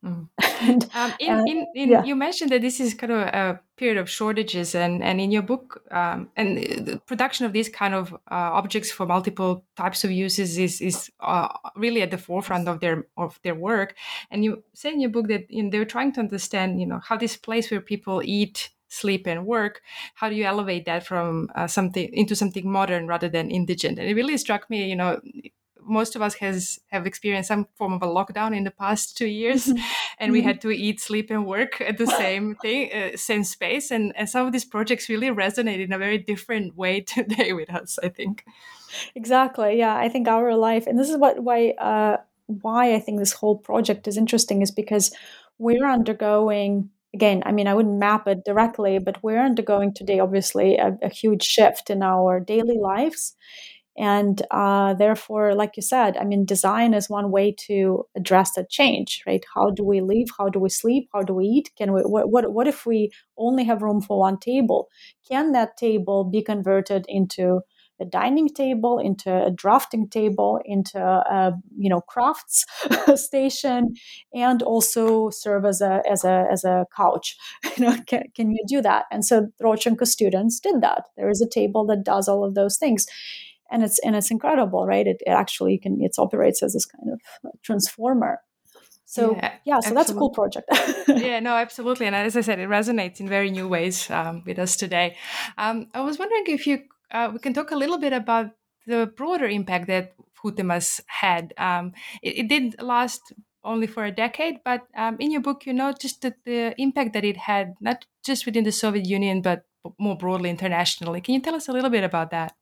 Mm. And you mentioned that this is kind of a period of shortages, and in your book, and the production of these kind of objects for multiple types of uses is really at the forefront of their work. And you say in your book that they're trying to understand, how this place where people eat, sleep, and work, how do you elevate that from something into something modern rather than indigent? And it really struck me, most of us have experienced some form of a lockdown in the past 2 years, and we had to eat, sleep, and work at the same thing, same space. And some of these projects really resonate in a very different way today with us, I think. Exactly. Yeah, I think our life, and this is why I think this whole project is interesting, is because we're undergoing, again, I mean, I wouldn't map it directly, but we're undergoing today, obviously, a huge shift in our daily lives. And therefore, like you said, I mean, design is one way to address that change, right? How do we live? How do we sleep? How do we eat? Can we? What if we only have room for one table? Can that table be converted into a dining table, into a drafting table, into a crafts station, and also serve as a couch? Can you do that? And so Rodchenko students did that. There is a table that does all of those things. And it's incredible, right? It actually it operates as this kind of transformer. So so that's a cool project. Yeah, no, absolutely. And as I said, it resonates in very new ways with us today. I was wondering if you we can talk a little bit about the broader impact that Vkhutemas had. It did last only for a decade, but in your book, you note just that the impact that it had, not just within the Soviet Union, but more broadly internationally. Can you tell us a little bit about that?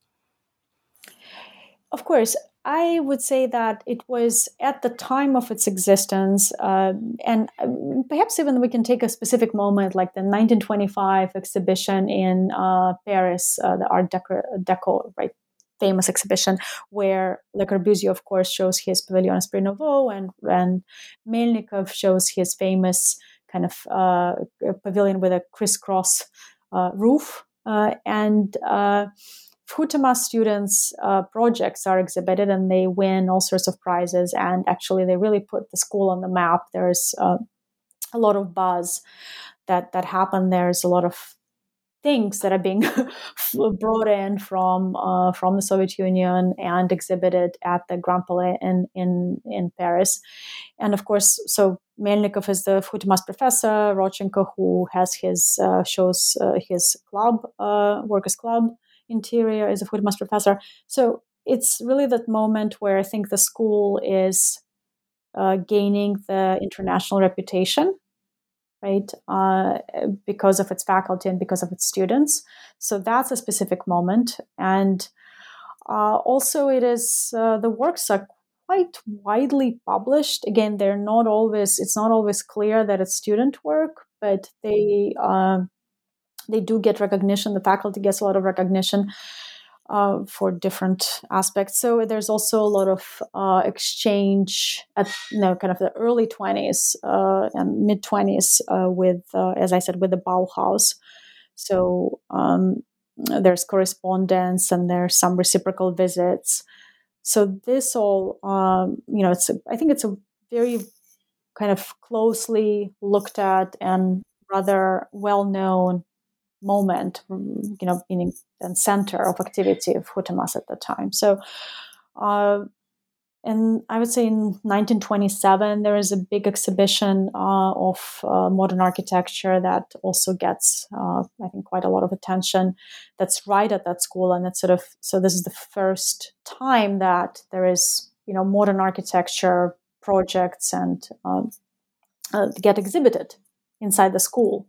Of course, I would say that it was at the time of its existence, and perhaps even we can take a specific moment like the 1925 exhibition in Paris, the Art Deco, right, famous exhibition where Le Corbusier, of course, shows his Pavilion Esprit Nouveau, and Melnikov shows his famous kind of pavilion with a crisscross roof, and Vkhutemas students' projects are exhibited, and they win all sorts of prizes. And actually, they really put the school on the map. There's a lot of buzz that happened. There's a lot of things that are being brought in from the Soviet Union and exhibited at the Grand Palais in Paris. And of course, so Melnikov is the Vkhutemas professor. Rodchenko, who has his shows his club, workers' club interior, is a Vkhutemas professor. So it's really that moment where I think the school is gaining the international reputation, right, because of its faculty and because of its students. So that's a specific moment. And also it is, the works are quite widely published. Again, it's not always clear that it's student work, but they do get recognition. The faculty gets a lot of recognition for different aspects. So there's also a lot of exchange at kind of the early 20s and mid 20s with, as I said, with the Bauhaus. So there's correspondence and there's some reciprocal visits. So this all, I think it's a very kind of closely looked at and rather well-known moment, meaning and center of activity of Vkhutemas at the time. So, and I would say in 1927, there is a big exhibition of modern architecture that also gets, I think, quite a lot of attention. That's right at that school. And that's so this is the first time that there is, modern architecture projects and get exhibited inside the school.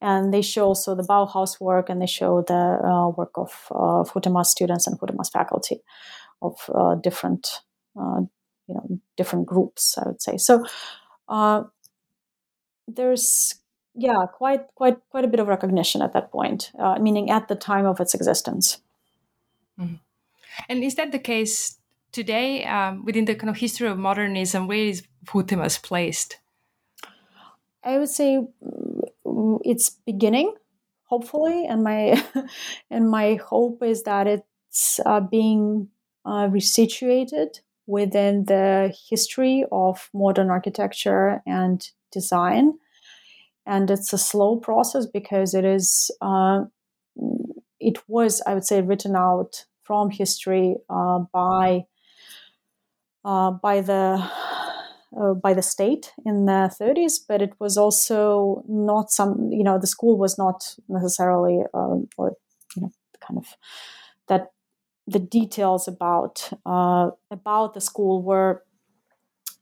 And they show also the Bauhaus work, and they show the work of Vkhutemas students and Vkhutemas faculty of different groups, I would say. So there's quite a bit of recognition at that point, meaning at the time of its existence. Mm-hmm. And is that the case today, within the kind of history of modernism, where is Vkhutemas placed? I would say it's beginning, hopefully, and my hope is that it's being resituated within the history of modern architecture and design. And it's a slow process because it is, it was, I would say, written out from history by the state in the 30s, but it was also not the school was not necessarily, that the details about the school were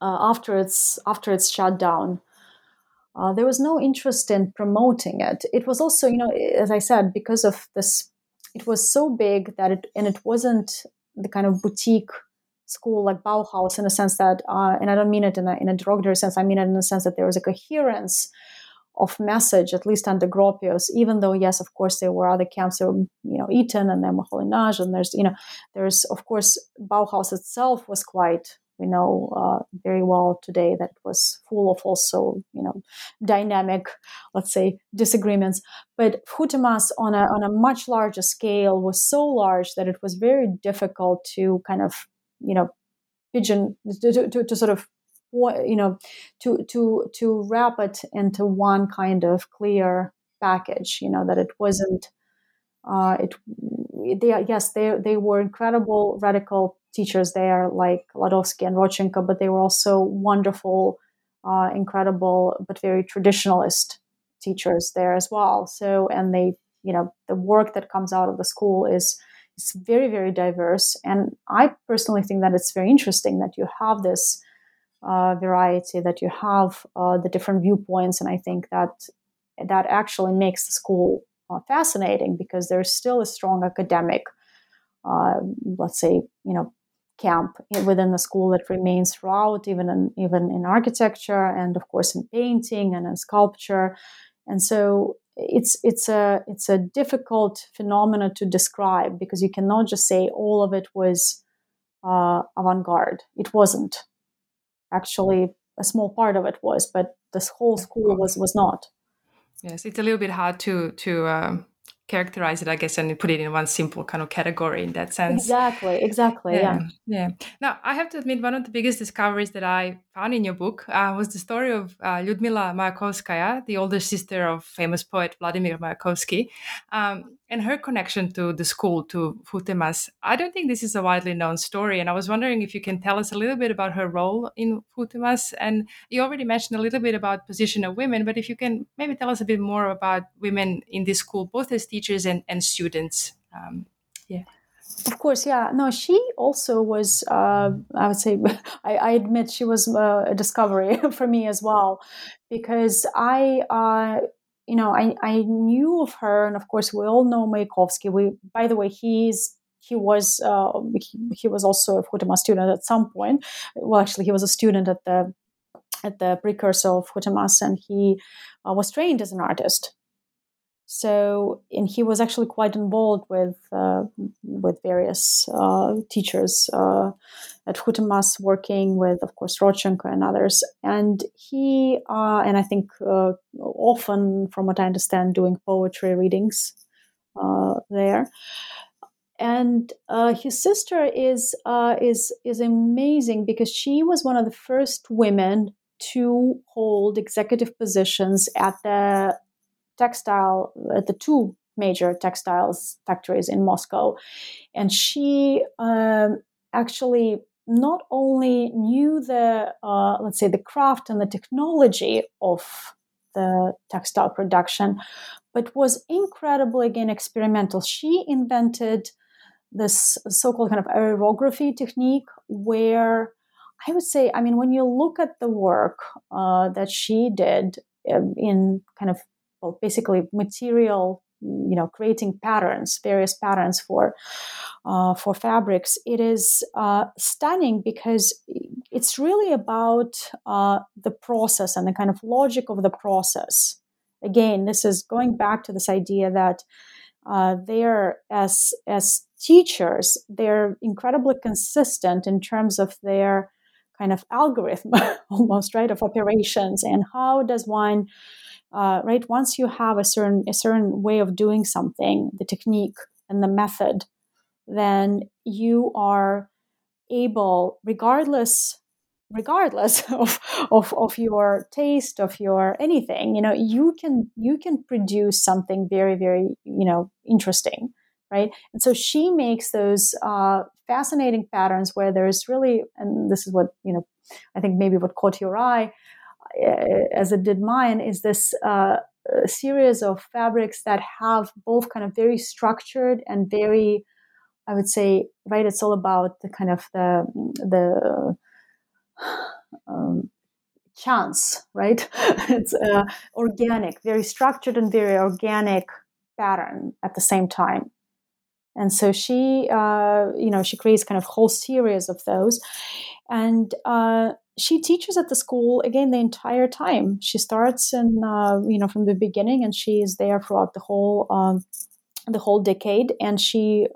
after its shutdown. There was no interest in promoting it. It was also, as I said, because of this, it was so big that it wasn't the kind of boutique school like Bauhaus in a sense that, and I don't mean it in a derogatory sense, I mean it in the sense that there was a coherence of message, at least under Gropius, even though, yes, of course, there were other camps, there were, Eton and then Moholy-Nagy, and there's, of course, Bauhaus itself was quite, we know very well today that it was full of also, dynamic, let's say, disagreements. But Vkhutemas on a much larger scale was so large that it was very difficult to kind of, to wrap it into one kind of clear package, that it wasn't, they were incredible radical teachers there like Ladovsky and Rodchenko, but they were also wonderful, incredible, but very traditionalist teachers there as well. So, and they, the work that comes out of the school is very, very diverse. And I personally think that it's very interesting that you have this variety, that you have the different viewpoints. And I think that actually makes the school fascinating because there's still a strong academic, camp within the school that remains throughout, even in architecture and of course in painting and in sculpture. And so it's a difficult phenomena to describe because you cannot just say all of it was avant-garde. It wasn't. Actually, a small part of it was, but this whole school was not. Yes, it's a little bit hard to characterize it, I guess, and put it in one simple kind of category in that sense. Exactly. Yeah. Now, I have to admit, one of the biggest discoveries that I found in your book was the story of Lyudmila Mayakovskaya, the older sister of famous poet Vladimir Mayakovsky, and her connection to the school, to Vkhutemas. I don't think this is a widely known story, and I was wondering if you can tell us a little bit about her role in Vkhutemas. And you already mentioned a little bit about position of women, but if you can maybe tell us a bit more about women in this school, both as teachers and students. Of course, yeah. No, she also was, I would say, I admit she was a discovery for me as well, because I knew of her, and of course, we all know Mayakovsky. By the way, he was also a Vkhutemas student at some point. Well, actually, he was a student at the precursor of Vkhutemas, and he was trained as an artist. So, and he was actually quite involved with various teachers at Vkhutemas, working with, of course, Rodchenko and others. And he, and I think often, from what I understand, doing poetry readings there. And his sister is amazing because she was one of the first women to hold executive positions at the two major textiles factories in Moscow. And she actually not only knew the, let's say, the craft and the technology of the textile production, but was incredibly, again, experimental. She invented this so-called kind of aerography technique where I would say, I mean, when you look at the work that she did in kind of, well, basically material, creating patterns, various patterns for fabrics. It is stunning because it's really about the process and the kind of logic of the process. Again, this is going back to this idea that there, as teachers, they're incredibly consistent in terms of their kind of algorithm almost, right, of operations. And how does one, right, once you have a certain way of doing something, the technique and the method, then you are able, regardless of your taste, of your anything, you know, you can produce something very, very, you know, interesting, right? And so she makes those fascinating patterns where there's really, and this is what, you know, I think maybe what caught your eye as it did mine, is this series of fabrics that have both kind of very structured and very, I would say, right, it's all about the kind of the chance, right? It's organic, very structured and very organic pattern at the same time. And so she, you know, she creates kind of whole series of those. And she teaches at the school, again, the entire time. She starts in, you know, from the beginning, and she is there throughout the whole decade. And she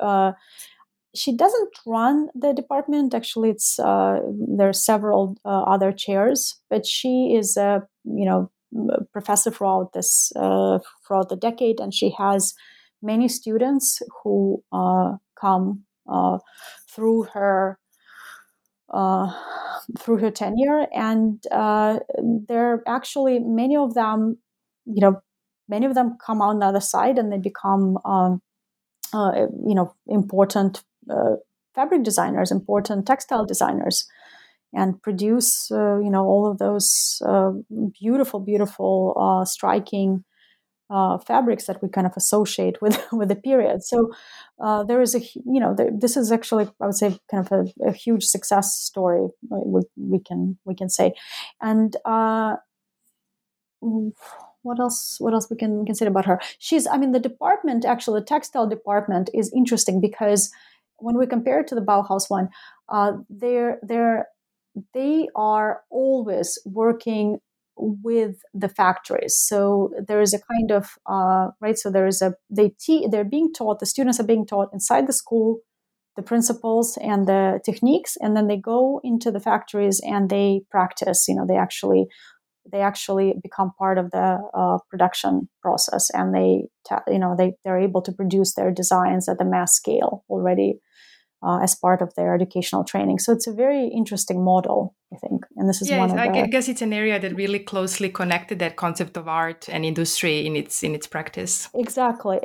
doesn't run the department. Actually, it's there are several other chairs, but she is a, you know, professor throughout the decade, and she has many students who come through her tenure, and there are actually many of them, you know, many of them come on the other side, and they become you know, important fabric designers, important textile designers, and produce you know, all of those beautiful striking fabrics that we kind of associate with the period. So there is a, you know, this is actually, I would say, kind of a huge success story, we can say. And what else we can say about her? She's, I mean, the department, actually the textile department, is interesting because when we compare it to the Bauhaus one, they are always working with the factories. So there is a kind of right. So there is a they're being taught. The students are being taught inside the school, the principles and the techniques, and then they go into the factories and they practice. You know, they actually become part of the production process, and they're able to produce their designs at the mass scale already as part of their educational training. So it's a very interesting model, I think. And this is I guess it's an area that really closely connected that concept of art and industry in its practice. Exactly.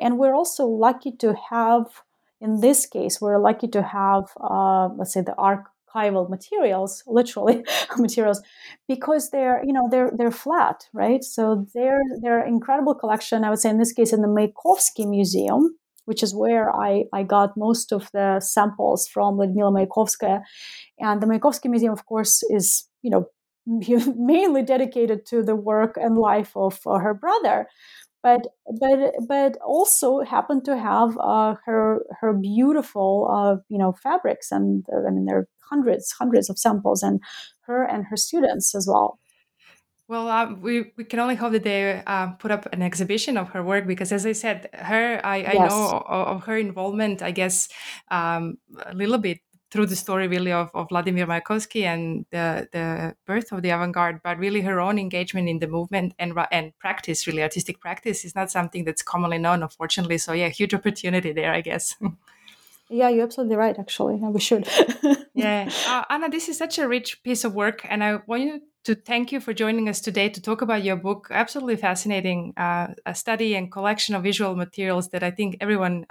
And we're also lucky to have, in this case, let's say, the archival materials, literally materials, because they're flat, right? So they're incredible collection. I would say in this case, in the Mayakovsky Museum, which is where I got most of the samples from Lyudmila Mayakovskaya. And the Mayakovsky Museum, of course, is, you know, mainly dedicated to the work and life of her brother, but also happened to have her beautiful, you know, fabrics. And I mean, there are hundreds of samples, and her students as well. Well, we can only hope that they put up an exhibition of her work, because, as I said, I know of her involvement, I guess, a little bit through the story really of Vladimir Mayakovsky and the birth of the avant-garde, but really her own engagement in the movement and practice, really artistic practice, is not something that's commonly known, unfortunately. So yeah, huge opportunity there, I guess. Yeah, you're absolutely right, actually. We should. Yeah. Anna, this is such a rich piece of work, and I want you to thank you for joining us today to talk about your book. Absolutely fascinating a study and collection of visual materials that I think everyone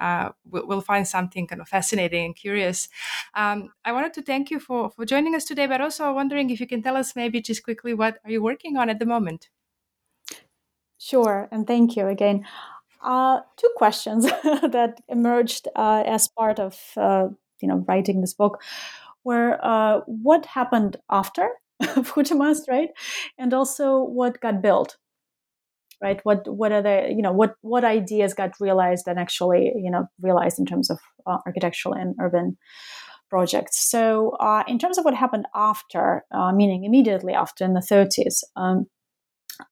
will find something kind of fascinating and curious. I wanted to thank you for joining us today, but also wondering if you can tell us maybe just quickly, what are you working on at the moment? Sure, and thank you again. Two questions that emerged as part of you know, writing this book were what happened after Vkhutemas, right? And also what got built, right? What are the, you know, what ideas got realized and actually, you know, realized in terms of architectural and urban projects. So in terms of what happened after, meaning immediately after in the 30s,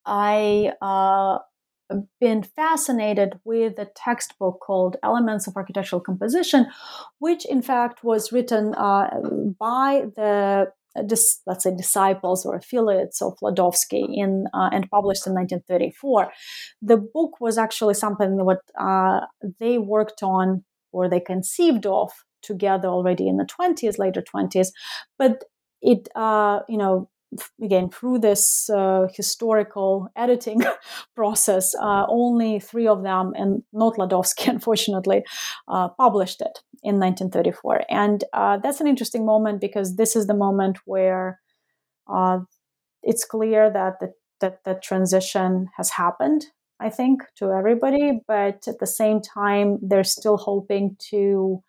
I been fascinated with a textbook called Elements of Architectural Composition, which in fact was written by the disciples or affiliates of Ladovsky and published in 1934. The book was actually something that they worked on or they conceived of together already in the 20s, later 20s, but it, again, through this historical editing process, only three of them, and not Ladovsky, unfortunately, published it in 1934. And that's an interesting moment because this is the moment where it's clear that the transition has happened, I think, to everybody. But at the same time, they're still hoping to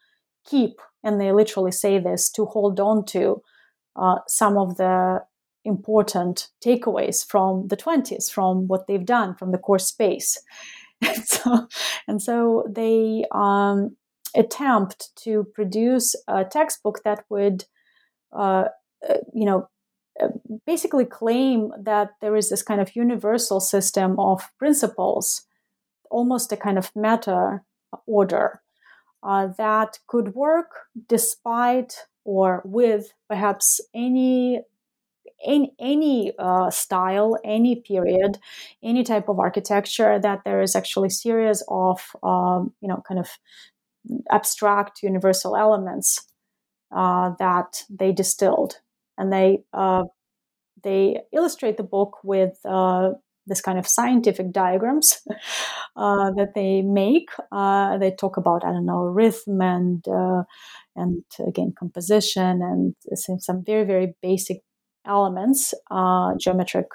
keep, and they literally say this, to hold on to some of the important takeaways from the 20s, from what they've done, from the core space. And so they attempt to produce a textbook that would, basically claim that there is this kind of universal system of principles, almost a kind of meta order that could work despite or with perhaps any style, any period, any type of architecture, that there is actually a series of, kind of abstract universal elements that they distilled. And they illustrate the book with this kind of scientific diagrams that they make. They talk about, rhythm and again, composition and some very, very basic elements, geometric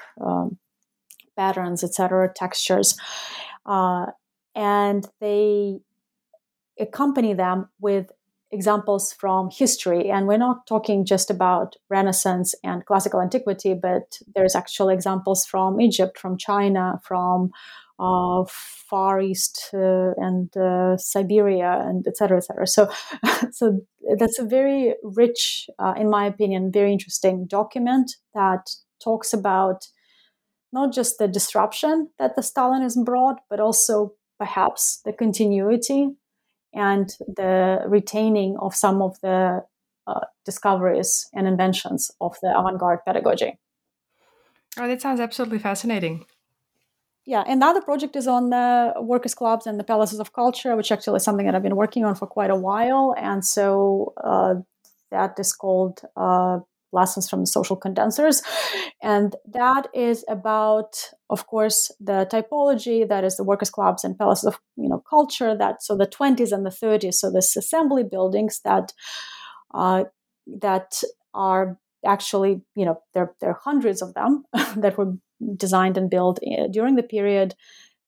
patterns, etc., textures, and they accompany them with examples from history. And we're not talking just about Renaissance and classical antiquity, but there's actual examples from Egypt, from China, from Far East and Siberia, and etc., etc. So that's a very rich, in my opinion, very interesting document that talks about not just the disruption that the Stalinism brought, but also perhaps the continuity and the retaining of some of the discoveries and inventions of the avant-garde pedagogy. Oh, that sounds absolutely fascinating. Yeah, and the other project is on the workers' clubs and the palaces of culture, which actually is something that I've been working on for quite a while. And so that is called Lessons from the Social Condensers. And that is about, of course, the typology, that is the workers' clubs and palaces of culture, so the 20s and the 30s, so this assembly buildings that are actually, there are hundreds of them that were designed and built during the period,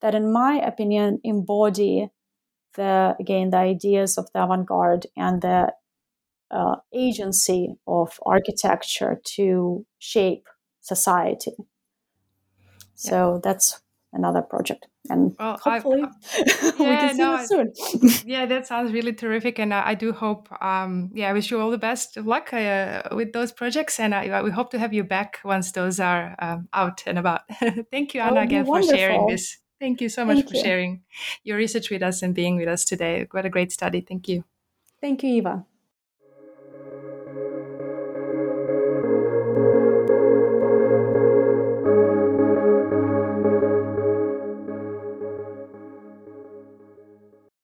that in my opinion embody the ideas of the avant-garde and the agency of architecture to shape society. So that's another project, and hopefully we can see it soon. Yeah, that sounds really terrific, and I do hope. I wish you all the best of luck with those projects, and we hope to have you back once those are out and about. Thank you, Anna, again for sharing this. Thank you so much for sharing your research with us and being with us today. What a great study! Thank you. Thank you, Eva.